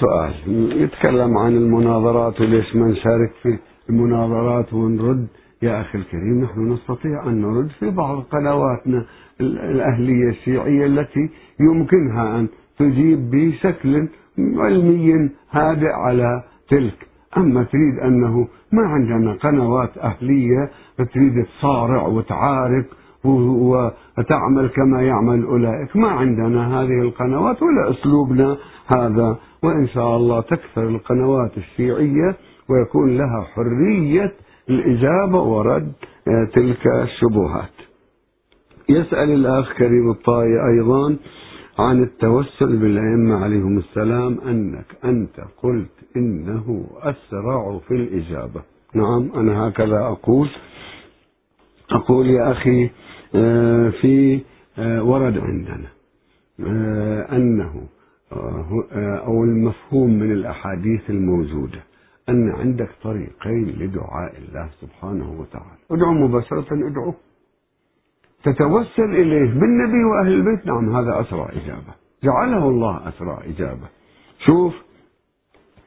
سؤال يتكلم عن المناظرات وليش ما نشارك في المناظرات ونرد. يا أخي الكريم، نحن نستطيع أن نرد في بعض قنواتنا الأهلية الشيعية التي يمكنها أن تجيب بشكل علمي هادئ على تلك. أما تريد أنه ما عندنا قنوات أهلية تريد تصارع وتعارك وتعمل كما يعمل أولئك، ما عندنا هذه القنوات ولا أسلوبنا هذا. وإن شاء الله تكثر القنوات الشيعية ويكون لها حرية الإجابة ورد تلك الشبهات. يسأل الأخ كريم الطائي أيضا عن التوسل بالأئمة عليهم السلام، أنك أنت قلت إنه أسرع في الإجابة. نعم أنا هكذا أقول يا أخي، في ورد عندنا أنه أو المفهوم من الأحاديث الموجودة أن عندك طريقين لدعاء الله سبحانه وتعالى، ادعو مباشرة، ادعو تتوسل إليه بالنبي وأهل البيت. نعم هذا أسرع إجابة، جعله الله أسرع إجابة. شوف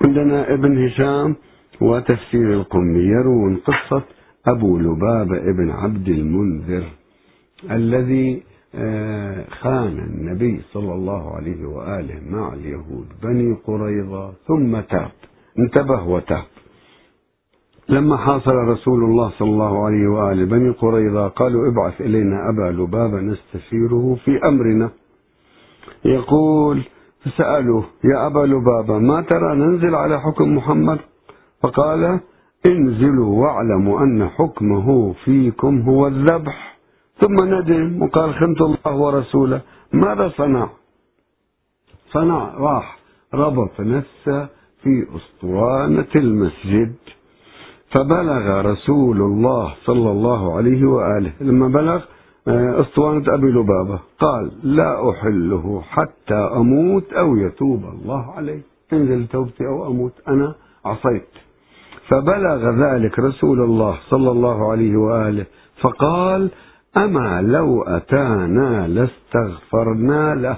عندنا ابن هشام وتفسير القمي يروون قصة أبو لبابة ابن عبد المنذر الذي خان النبي صلى الله عليه وآله مع اليهود بني قريظة ثم تاب، انتبه وتاب. لما حاصر رسول الله صلى الله عليه وآله بني قريظة قالوا ابعث إلينا أبا لبابة نستشيره في أمرنا. يقول سألوه يا أبا لبابة ما ترى ننزل على حكم محمد؟ فقال انزلوا واعلموا أن حكمه فيكم هو الذبح. ثم ندم وقال خنت الله ورسوله. ماذا صنع؟ راح ربط نفسه في أسطوانة المسجد، فبلغ رسول الله صلى الله عليه وآله لما بلغ أسطوانة أبي لبابة قال لا أحله حتى أموت أو يتوب الله عليه، تنزل توبتي أو أموت، أنا عصيت. فبلغ ذلك رسول الله صلى الله عليه وآله فقال أما لو أتانا لاستغفرنا له،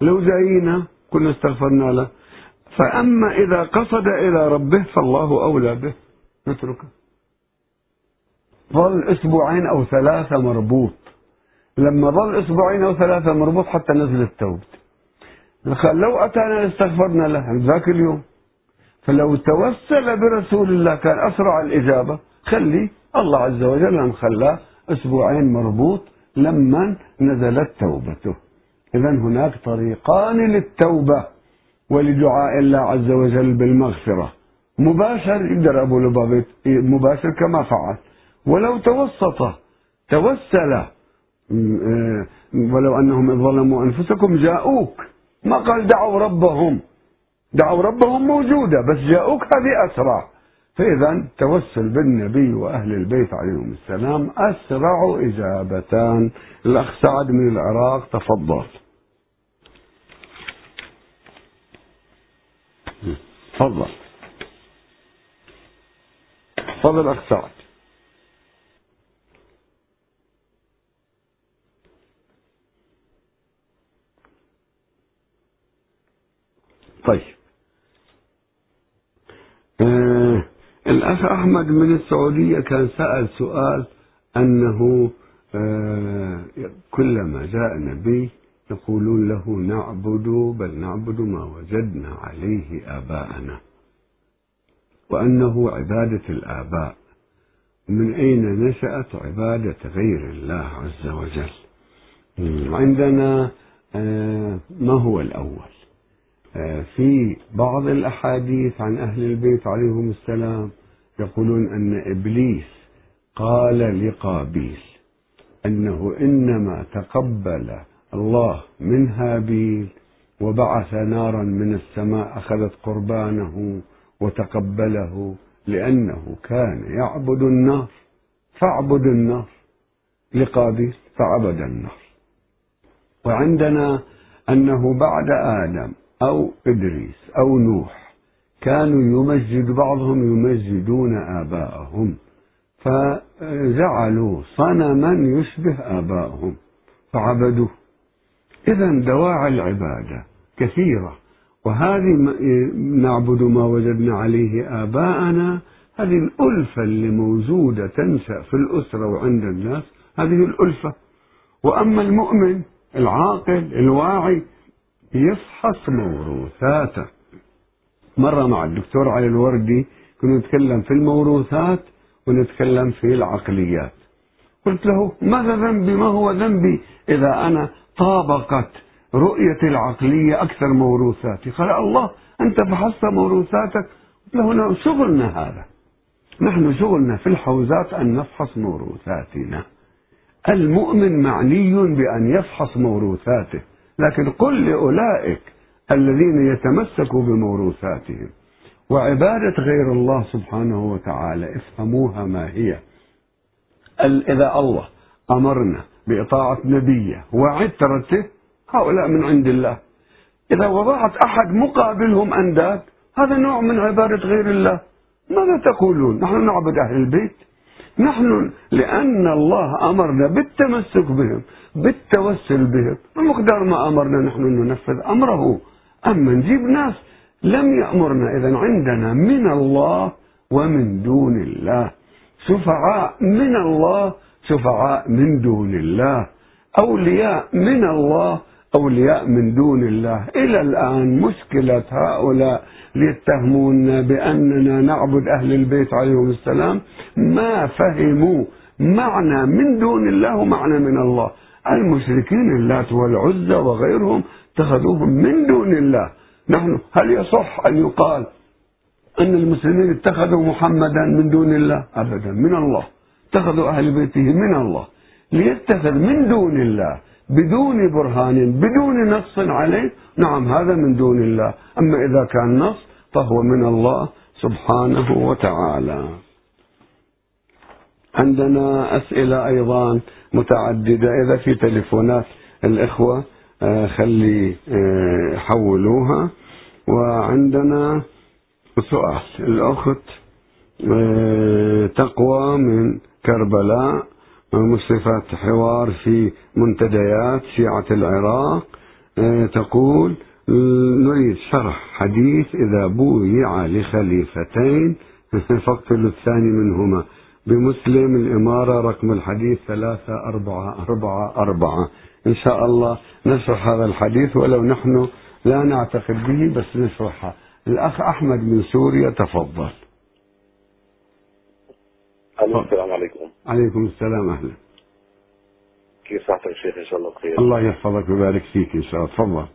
لو جاينا كنا استغفرنا له، فأما إذا قصد إلى ربه فالله أولى به، نتركه. ظل 2 أو 3 مربوط، لما ظل 2 أو 3 مربوط حتى نزل التوبة. لو أتانا لاستغفرنا له ذاك اليوم. فلو توسل برسول الله كان أسرع الإجابة، خلي الله عز وجل خلاه أسبوعين مربوط لما نزلت توبته. إذا هناك طريقان للتوبة ولدعاء الله عز وجل بالمغفرة، مباشر يقدر أبو لبابة مباشر كما فعل، ولو توسل ولو أنهم ظلموا أنفسكم جاءوك، ما قال دعوا ربهم، دعوا ربهم موجودة بس جاءوك هذه أسرع. فإذا توسل بالنبي وأهل البيت عليهم السلام أسرع إجابتان. الأخ سعد من العراق تفضل. تفضل أخ سعد. طيب الأخ أحمد من السعودية كان سأل سؤال أنه كلما جاء نبي يقولون له نعبد بل نعبد ما وجدنا عليه آباءنا، وأنه عبادة الآباء، من أين نشأت عبادة غير الله عز وجل؟ عندنا ما هو الأول؟ في بعض الأحاديث عن أهل البيت عليهم السلام يقولون أن إبليس قال لقابيل أنه إنما تقبل الله من هابيل وبعث نارا من السماء أخذت قربانه وتقبله لأنه كان يعبد النار، فاعبد النار، لقابيل فعبد النار. وعندنا أنه بعد آدم أو إدريس أو نوح كانوا يمجدون آباءهم، فجعلوا صنما يشبه آباءهم فعبدوه. إذن دواعي العبادة كثيرة، وهذه نعبد ما وجدنا عليه آباءنا، هذه الألفة اللي موجودة تنشأ في الأسرة وعند الناس، هذه الألفة. وأما المؤمن العاقل الواعي يفحص موروثاته. مرة مع الدكتور علي الوردي كنا نتكلم في الموروثات ونتكلم في العقليات، قلت له ماذا ذنبي، ما هو ذنبي إذا أنا طابقت رؤية العقلية أكثر موروثاتي؟ قال الله أنت فحصت موروثاتك. قلت له شغلنا هذا، نحن شغلنا في الحوزات أن نفحص موروثاتنا. المؤمن معني بأن يفحص موروثاته، لكن قل لأولئك الذين يتمسكوا بموروثاتهم. وعبادة غير الله سبحانه وتعالى افهموها ما هي. إذا الله أمرنا بإطاعة نبيه وعترته، هؤلاء من عند الله. إذا وضعت أحد مقابلهم أنداد، هذا نوع من عبادة غير الله. ماذا تقولون؟ نحن نعبد أهل البيت، نحن لأن الله أمرنا بالتمسك بهم بالتوسل بهم، بمقدار ما أمرنا نحن ننفذ أمره. أما نجيب ناس لم يأمرنا، إذن عندنا من الله ومن دون الله شفعاء، من الله شفعاء من دون الله، أولياء من الله أولياء من دون الله. إلى الآن مشكلة هؤلاء يتهموننا بأننا نعبد أهل البيت عليهم السلام، ما فهموا معنى من دون الله ومعنى من الله. المشركين اللات والعزى وغيرهم اتخذوهم من دون الله. نحن هل يصح أن يقال أن المسلمين اتخذوا محمدا من دون الله؟ أبدا، من الله، اتخذوا أهل بيته من الله. ليتخذ من دون الله بدون برهان بدون نص عليه، نعم هذا من دون الله. أما إذا كان نص فهو من الله سبحانه وتعالى. عندنا أسئلة أيضا متعددة، إذا في تليفونات الإخوة خلي حولوها. وعندنا سؤال الأخت تقوى من كربلاء مشرفة حوار في منتديات شيعة العراق، تقول نريد شرح حديث إذا بويع لخليفتين فاقتلوا الثاني منهما بمسلم الإمارة، رقم الحديث 3444. إن شاء الله نشرح هذا الحديث ولو نحن لا نعتقد به بس نشرحه. الأخ أحمد من سوريا تفضل. السلام عليكم. عليكم السلام. أهلا. كيف صحتك شيخ؟ إن شاء الله بخير. الله يحفظك ويبارك فيك إن شاء الله. تفضل.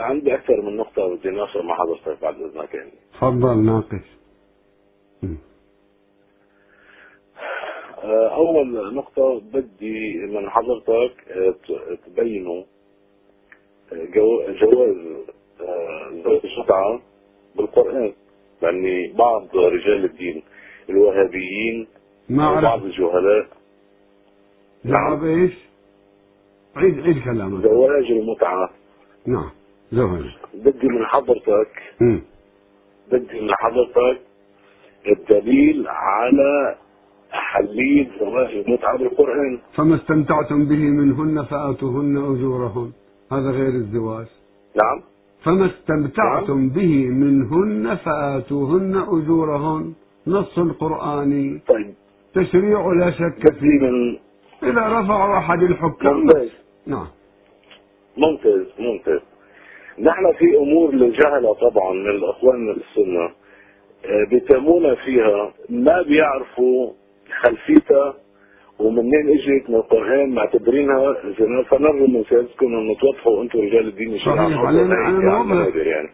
عندي أكثر من نقطة بدي ناقشها مع حضرتك بعد إذنك يعني. تفضل ناقش. أول نقطة بدي من حضرتك تبينه جواز زواج الشفعة بالقرآن، يعني بعض رجال الدين الوهابيين وبعض الجهلاء. نعم. ايش؟ عيد كلامك. زواج المتعة. نعم زواج. بدي من حضرتك الدليل على حليل زواج المتعة بالقرآن. فما استمتعتم به منهن فآتوهن أجورهن، هذا غير الزواج. نعم. فما استمتعتم به منهن فآتوهن أجورهن، نص قرآني. طيب. تشريع لا شك فيه. إذا رفع أحد الحكام. ممتاز. نعم. ممتاز. نحن في أمور للجهلة طبعا من الأخوان السنة بيتمونا فيها، ما بيعرفوا خلفيتها ومنين اجت من القرآن، معتبرينها فنرجو من سيادتكم ان توضحوا انتم رجال الدين الشرعي يعني.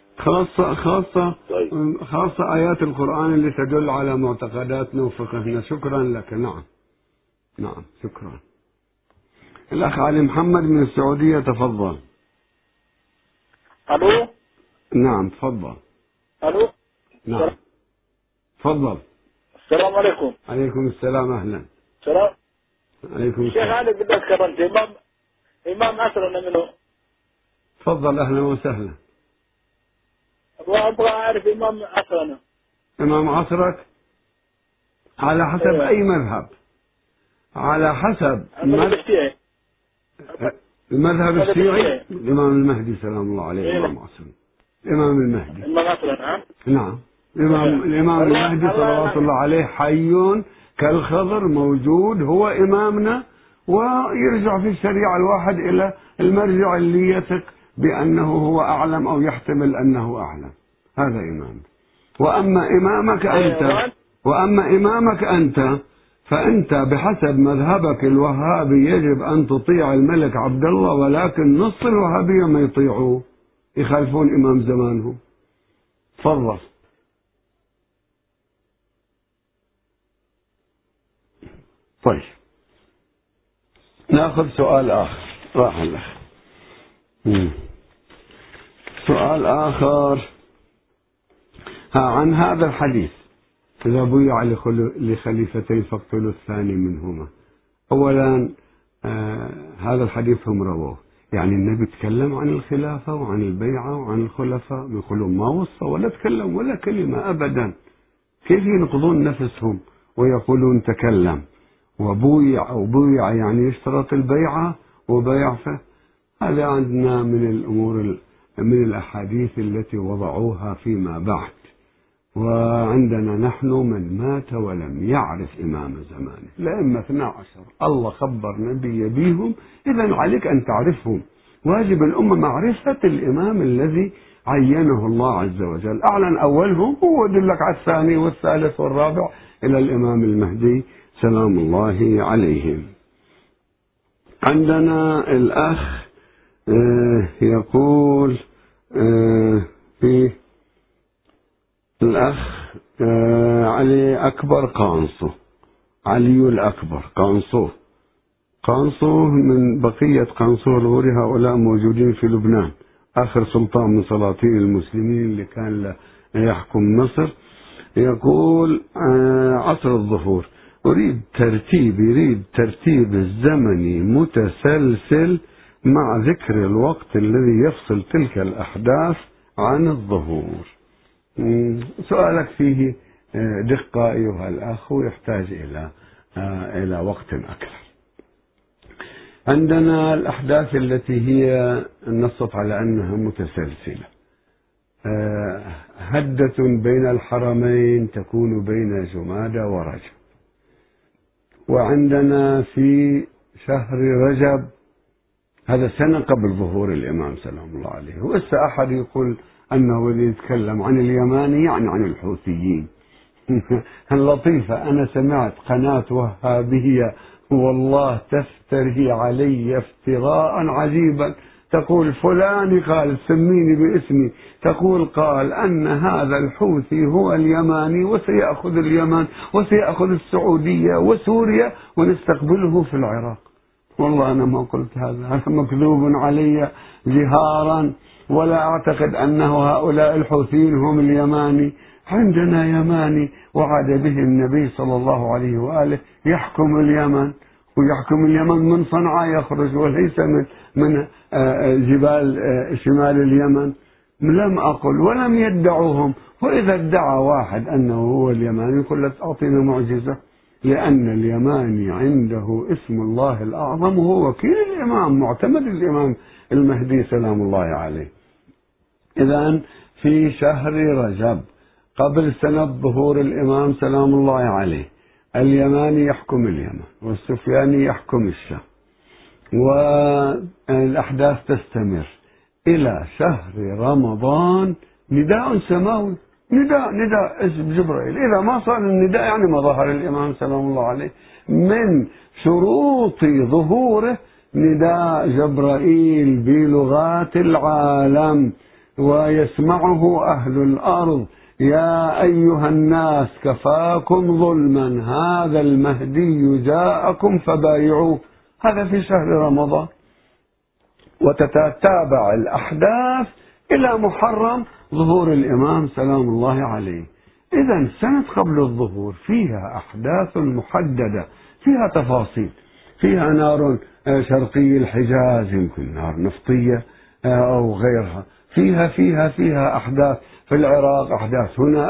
خاصة آيات القرآن اللي تدل على معتقداتنا وفقهنا. شكرا لك. نعم شكرا. الأخ علي محمد من السعودية تفضل. ألو. نعم تفضل. ألو. نعم تفضل. السلام عليكم. عليكم السلام. أهلا. السلام عليكم. الشيخ علي بدي أذكر أنت إمام أسرنا منه. تفضل. أهلا وسهلا. أبغى أعرف إمام أسرنا. إمام عصرك على حسب أي مذهب؟ على حسب المذهب الشيعي. الإمام المهدي سلام الله عليه. إمام عصر. الإمام المهدي. إمام عصرنا. نعم. الإمام المهدي صلوات الله عليه حي كالخضر موجود، هو إمامنا، ويرجع في الشريعة الواحد إلى المرجع اللي يثق بأنه هو أعلم أو يحتمل أنه أعلم، هذا إمام. وأما إمامك أنت فأنت بحسب مذهبك الوهابي يجب أن تطيع الملك عبد الله، ولكن نص الوهابية ما يطيعوه، يخالفون إمام زمانهم. تفضل. طيب ناخذ سؤال آخر. سؤال آخر عن هذا الحديث: إذا بويع لخليفتين فاقتلوا الثاني منهما. أولا هذا الحديث هم رواه، يعني النبي تكلم عن الخلافة وعن البيعة وعن الخلفاء، بيقولون ما وصى ولا تكلم ولا كلمة أبدا، كيف ينقضون نفسهم ويقولون تكلم وبويع يعني يشترط البيعة وبيع. هذا عندنا من الأمور من الأحاديث التي وضعوها فيما بعد. وعندنا نحن من مات ولم يعرف إمام زمانه، لأما 12 الله خبر نبي بيهم، إذن عليك أن تعرفهم. واجب الأمة معرفة الإمام الذي عينه الله عز وجل، أعلن أولهم هو يدلك على الثاني والثالث والرابع إلى الإمام المهدي سلام الله عليهم. عندنا الأخ يقول في الأخ علي أكبر قانصو، علي الأكبر قانصو من بقية قانصو الغوري، هؤلاء موجودين في لبنان، آخر سلطان من سلاطين المسلمين اللي كان يحكم مصر. يقول عصر الظهور. يريد ترتيب الزمني متسلسل مع ذكر الوقت الذي يفصل تلك الأحداث عن الظهور. سؤالك فيه دقة أيها الأخ، ويحتاج إلى وقت أكثر. عندنا الأحداث التي هي نصت على أنها متسلسلة. هدة بين الحرمين تكون بين جمادى ورجب، وعندنا في شهر رجب، هذا سنة قبل ظهور الإمام سلام الله عليه. وإسا أحد يقول أنه يتكلم عن اليماني يعني عن الحوثيين اللطيفة. أنا سمعت قناة وهابية والله تفتري علي افتراء عجيبا، تقول فلان قال، سميني باسمي، تقول قال أن هذا الحوثي هو اليماني وسيأخذ اليمن وسيأخذ السعودية وسوريا ونستقبله في العراق. والله أنا ما قلت هذا، هذا مكذوب علي جهارا، ولا أعتقد أنه هؤلاء الحوثيين هم اليماني. عندنا يماني وعد به النبي صلى الله عليه وآله يحكم اليمن، ويحكم اليمن من صنعاء يخرج وليس من جبال شمال اليمن. لم أقل ولم يدعوهم، وإذا ادعى واحد أنه هو اليماني قلت أعطينا معجزة، لأن اليماني عنده اسم الله الأعظم، وهو وكيل الإمام معتمد الإمام المهدي سلام الله عليه. إذن في شهر رجب قبل سنة ظهور الإمام سلام الله عليه اليماني يحكم اليمن والسفياني يحكم الشام، والأحداث تستمر إلى شهر رمضان. نداء سماوي، نداء جبرائيل. إذا ما صار النداء يعني ما ظهر الإمام سلام الله عليه. من شروط ظهوره نداء جبرائيل بلغات العالم، ويسمعه أهل الأرض: يا أيها الناس كفاكم ظلما هذا المهدي جاءكم فبايعوه. هذا في شهر رمضان، وتتابع الأحداث إلى محرم ظهور الإمام سلام الله عليه. إذن سنة قبل الظهور فيها أحداث محددة، فيها تفاصيل، فيها نار شرقي الحجاز، يمكن نار نفطية أو غيرها، فيها أحداث في العراق،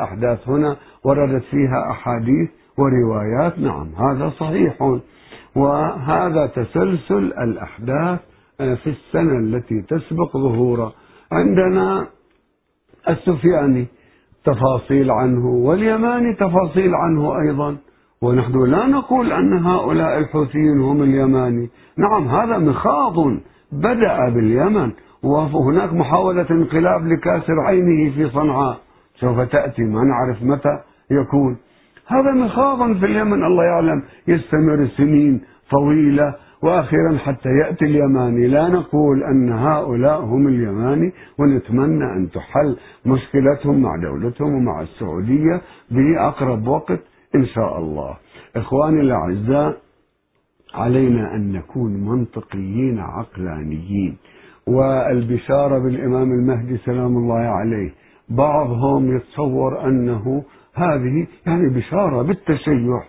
أحداث هنا وردت فيها أحاديث وروايات. نعم هذا صحيح، وهذا تسلسل الأحداث في السنة التي تسبق ظهوره. عندنا السفياني تفاصيل عنه، واليماني تفاصيل عنه أيضا، ونحن لا نقول أن هؤلاء الحوثيين هم اليماني. نعم هذا مخاض بدأ باليمن، وهناك محاولة انقلاب لكاسر عينه في صنعاء، سوف تأتي ما نعرف متى يكون. هذا مخاض في اليمن الله يعلم يستمر سنين طويلة، وأخيرا حتى يأتي اليماني. لا نقول أن هؤلاء هم اليماني، ونتمنى أن تحل مشكلتهم مع دولتهم ومع السعودية بأقرب وقت إن شاء الله. إخواني الأعزاء، علينا أن نكون منطقيين عقلانيين. والبشارة بالإمام المهدي سلام الله عليه بعضهم يتصور أنه هذه يعني بشارة بالتشيع.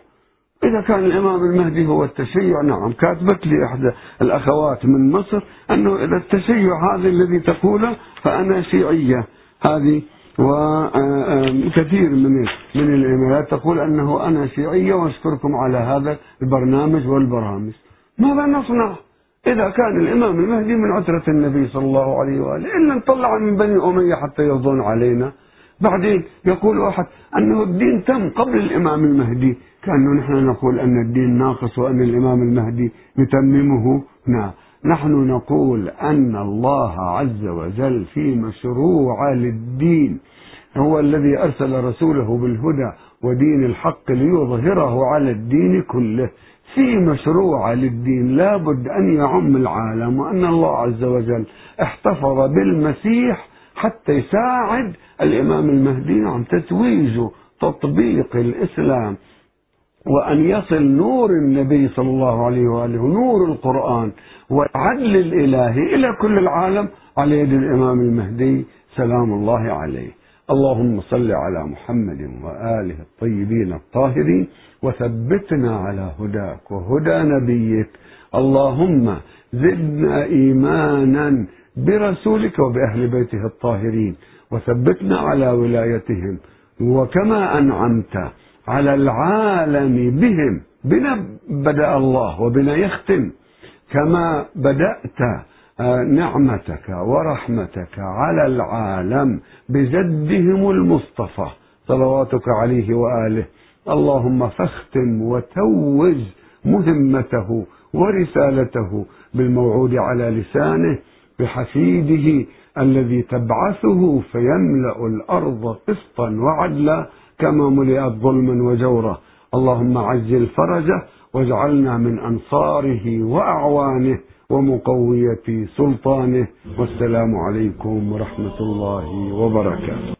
إذا كان الإمام المهدي هو التشيع، نعم كاتبت لي إحدى الأخوات من مصر أنه إذا التشيع هذا الذي تقوله فأنا شيعية هذه، وكثير من الإمارات تقول أنه أنا شيعية، وأشكركم على هذا البرنامج والبرامج. ماذا نصنع؟ إذا كان الإمام المهدي من عترة النبي صلى الله عليه وآله، إلا نطلع من بني أمية حتى يرضون علينا. بعدين يقول واحد أنه الدين تم قبل الإمام المهدي، كأنه نحن نقول أن الدين ناقص وأن الإمام المهدي يتممه. نحن نقول أن الله عز وجل في مشروع للدين، هو الذي أرسل رسوله بالهدى ودين الحق ليظهره على الدين كله. في مشروع للدين لابد أن يعم العالم، وأن الله عز وجل احتفظ بالمسيح حتى يساعد الإمام المهدي عن تتويجه تطبيق الإسلام، وأن يصل نور النبي صلى الله عليه وآله، نور القرآن والعدل الإلهي إلى كل العالم على يد الإمام المهدي سلام الله عليه. اللهم صل على محمد وآله الطيبين الطاهرين، وثبتنا على هداك وهدى نبيك. اللهم زدنا إيمانا برسولك وبأهل بيته الطاهرين، وثبتنا على ولايتهم، وكما أنعمت على العالم بهم. بنا بدأ الله وبنا يختم، كما بدأت نعمتك ورحمتك على العالم بجدهم المصطفى صلواتك عليه وآله. اللهم فاختم وتوج مهمته ورسالته بالموعود على لسانه بحفيده الذي تبعثه فيملأ الأرض قسطا وعدلا، كما ملئت ظلما وجورا. اللهم عجل فرجه واجعلنا من أنصاره وأعوانه ومقوية سلطانه. والسلام عليكم ورحمة الله وبركاته.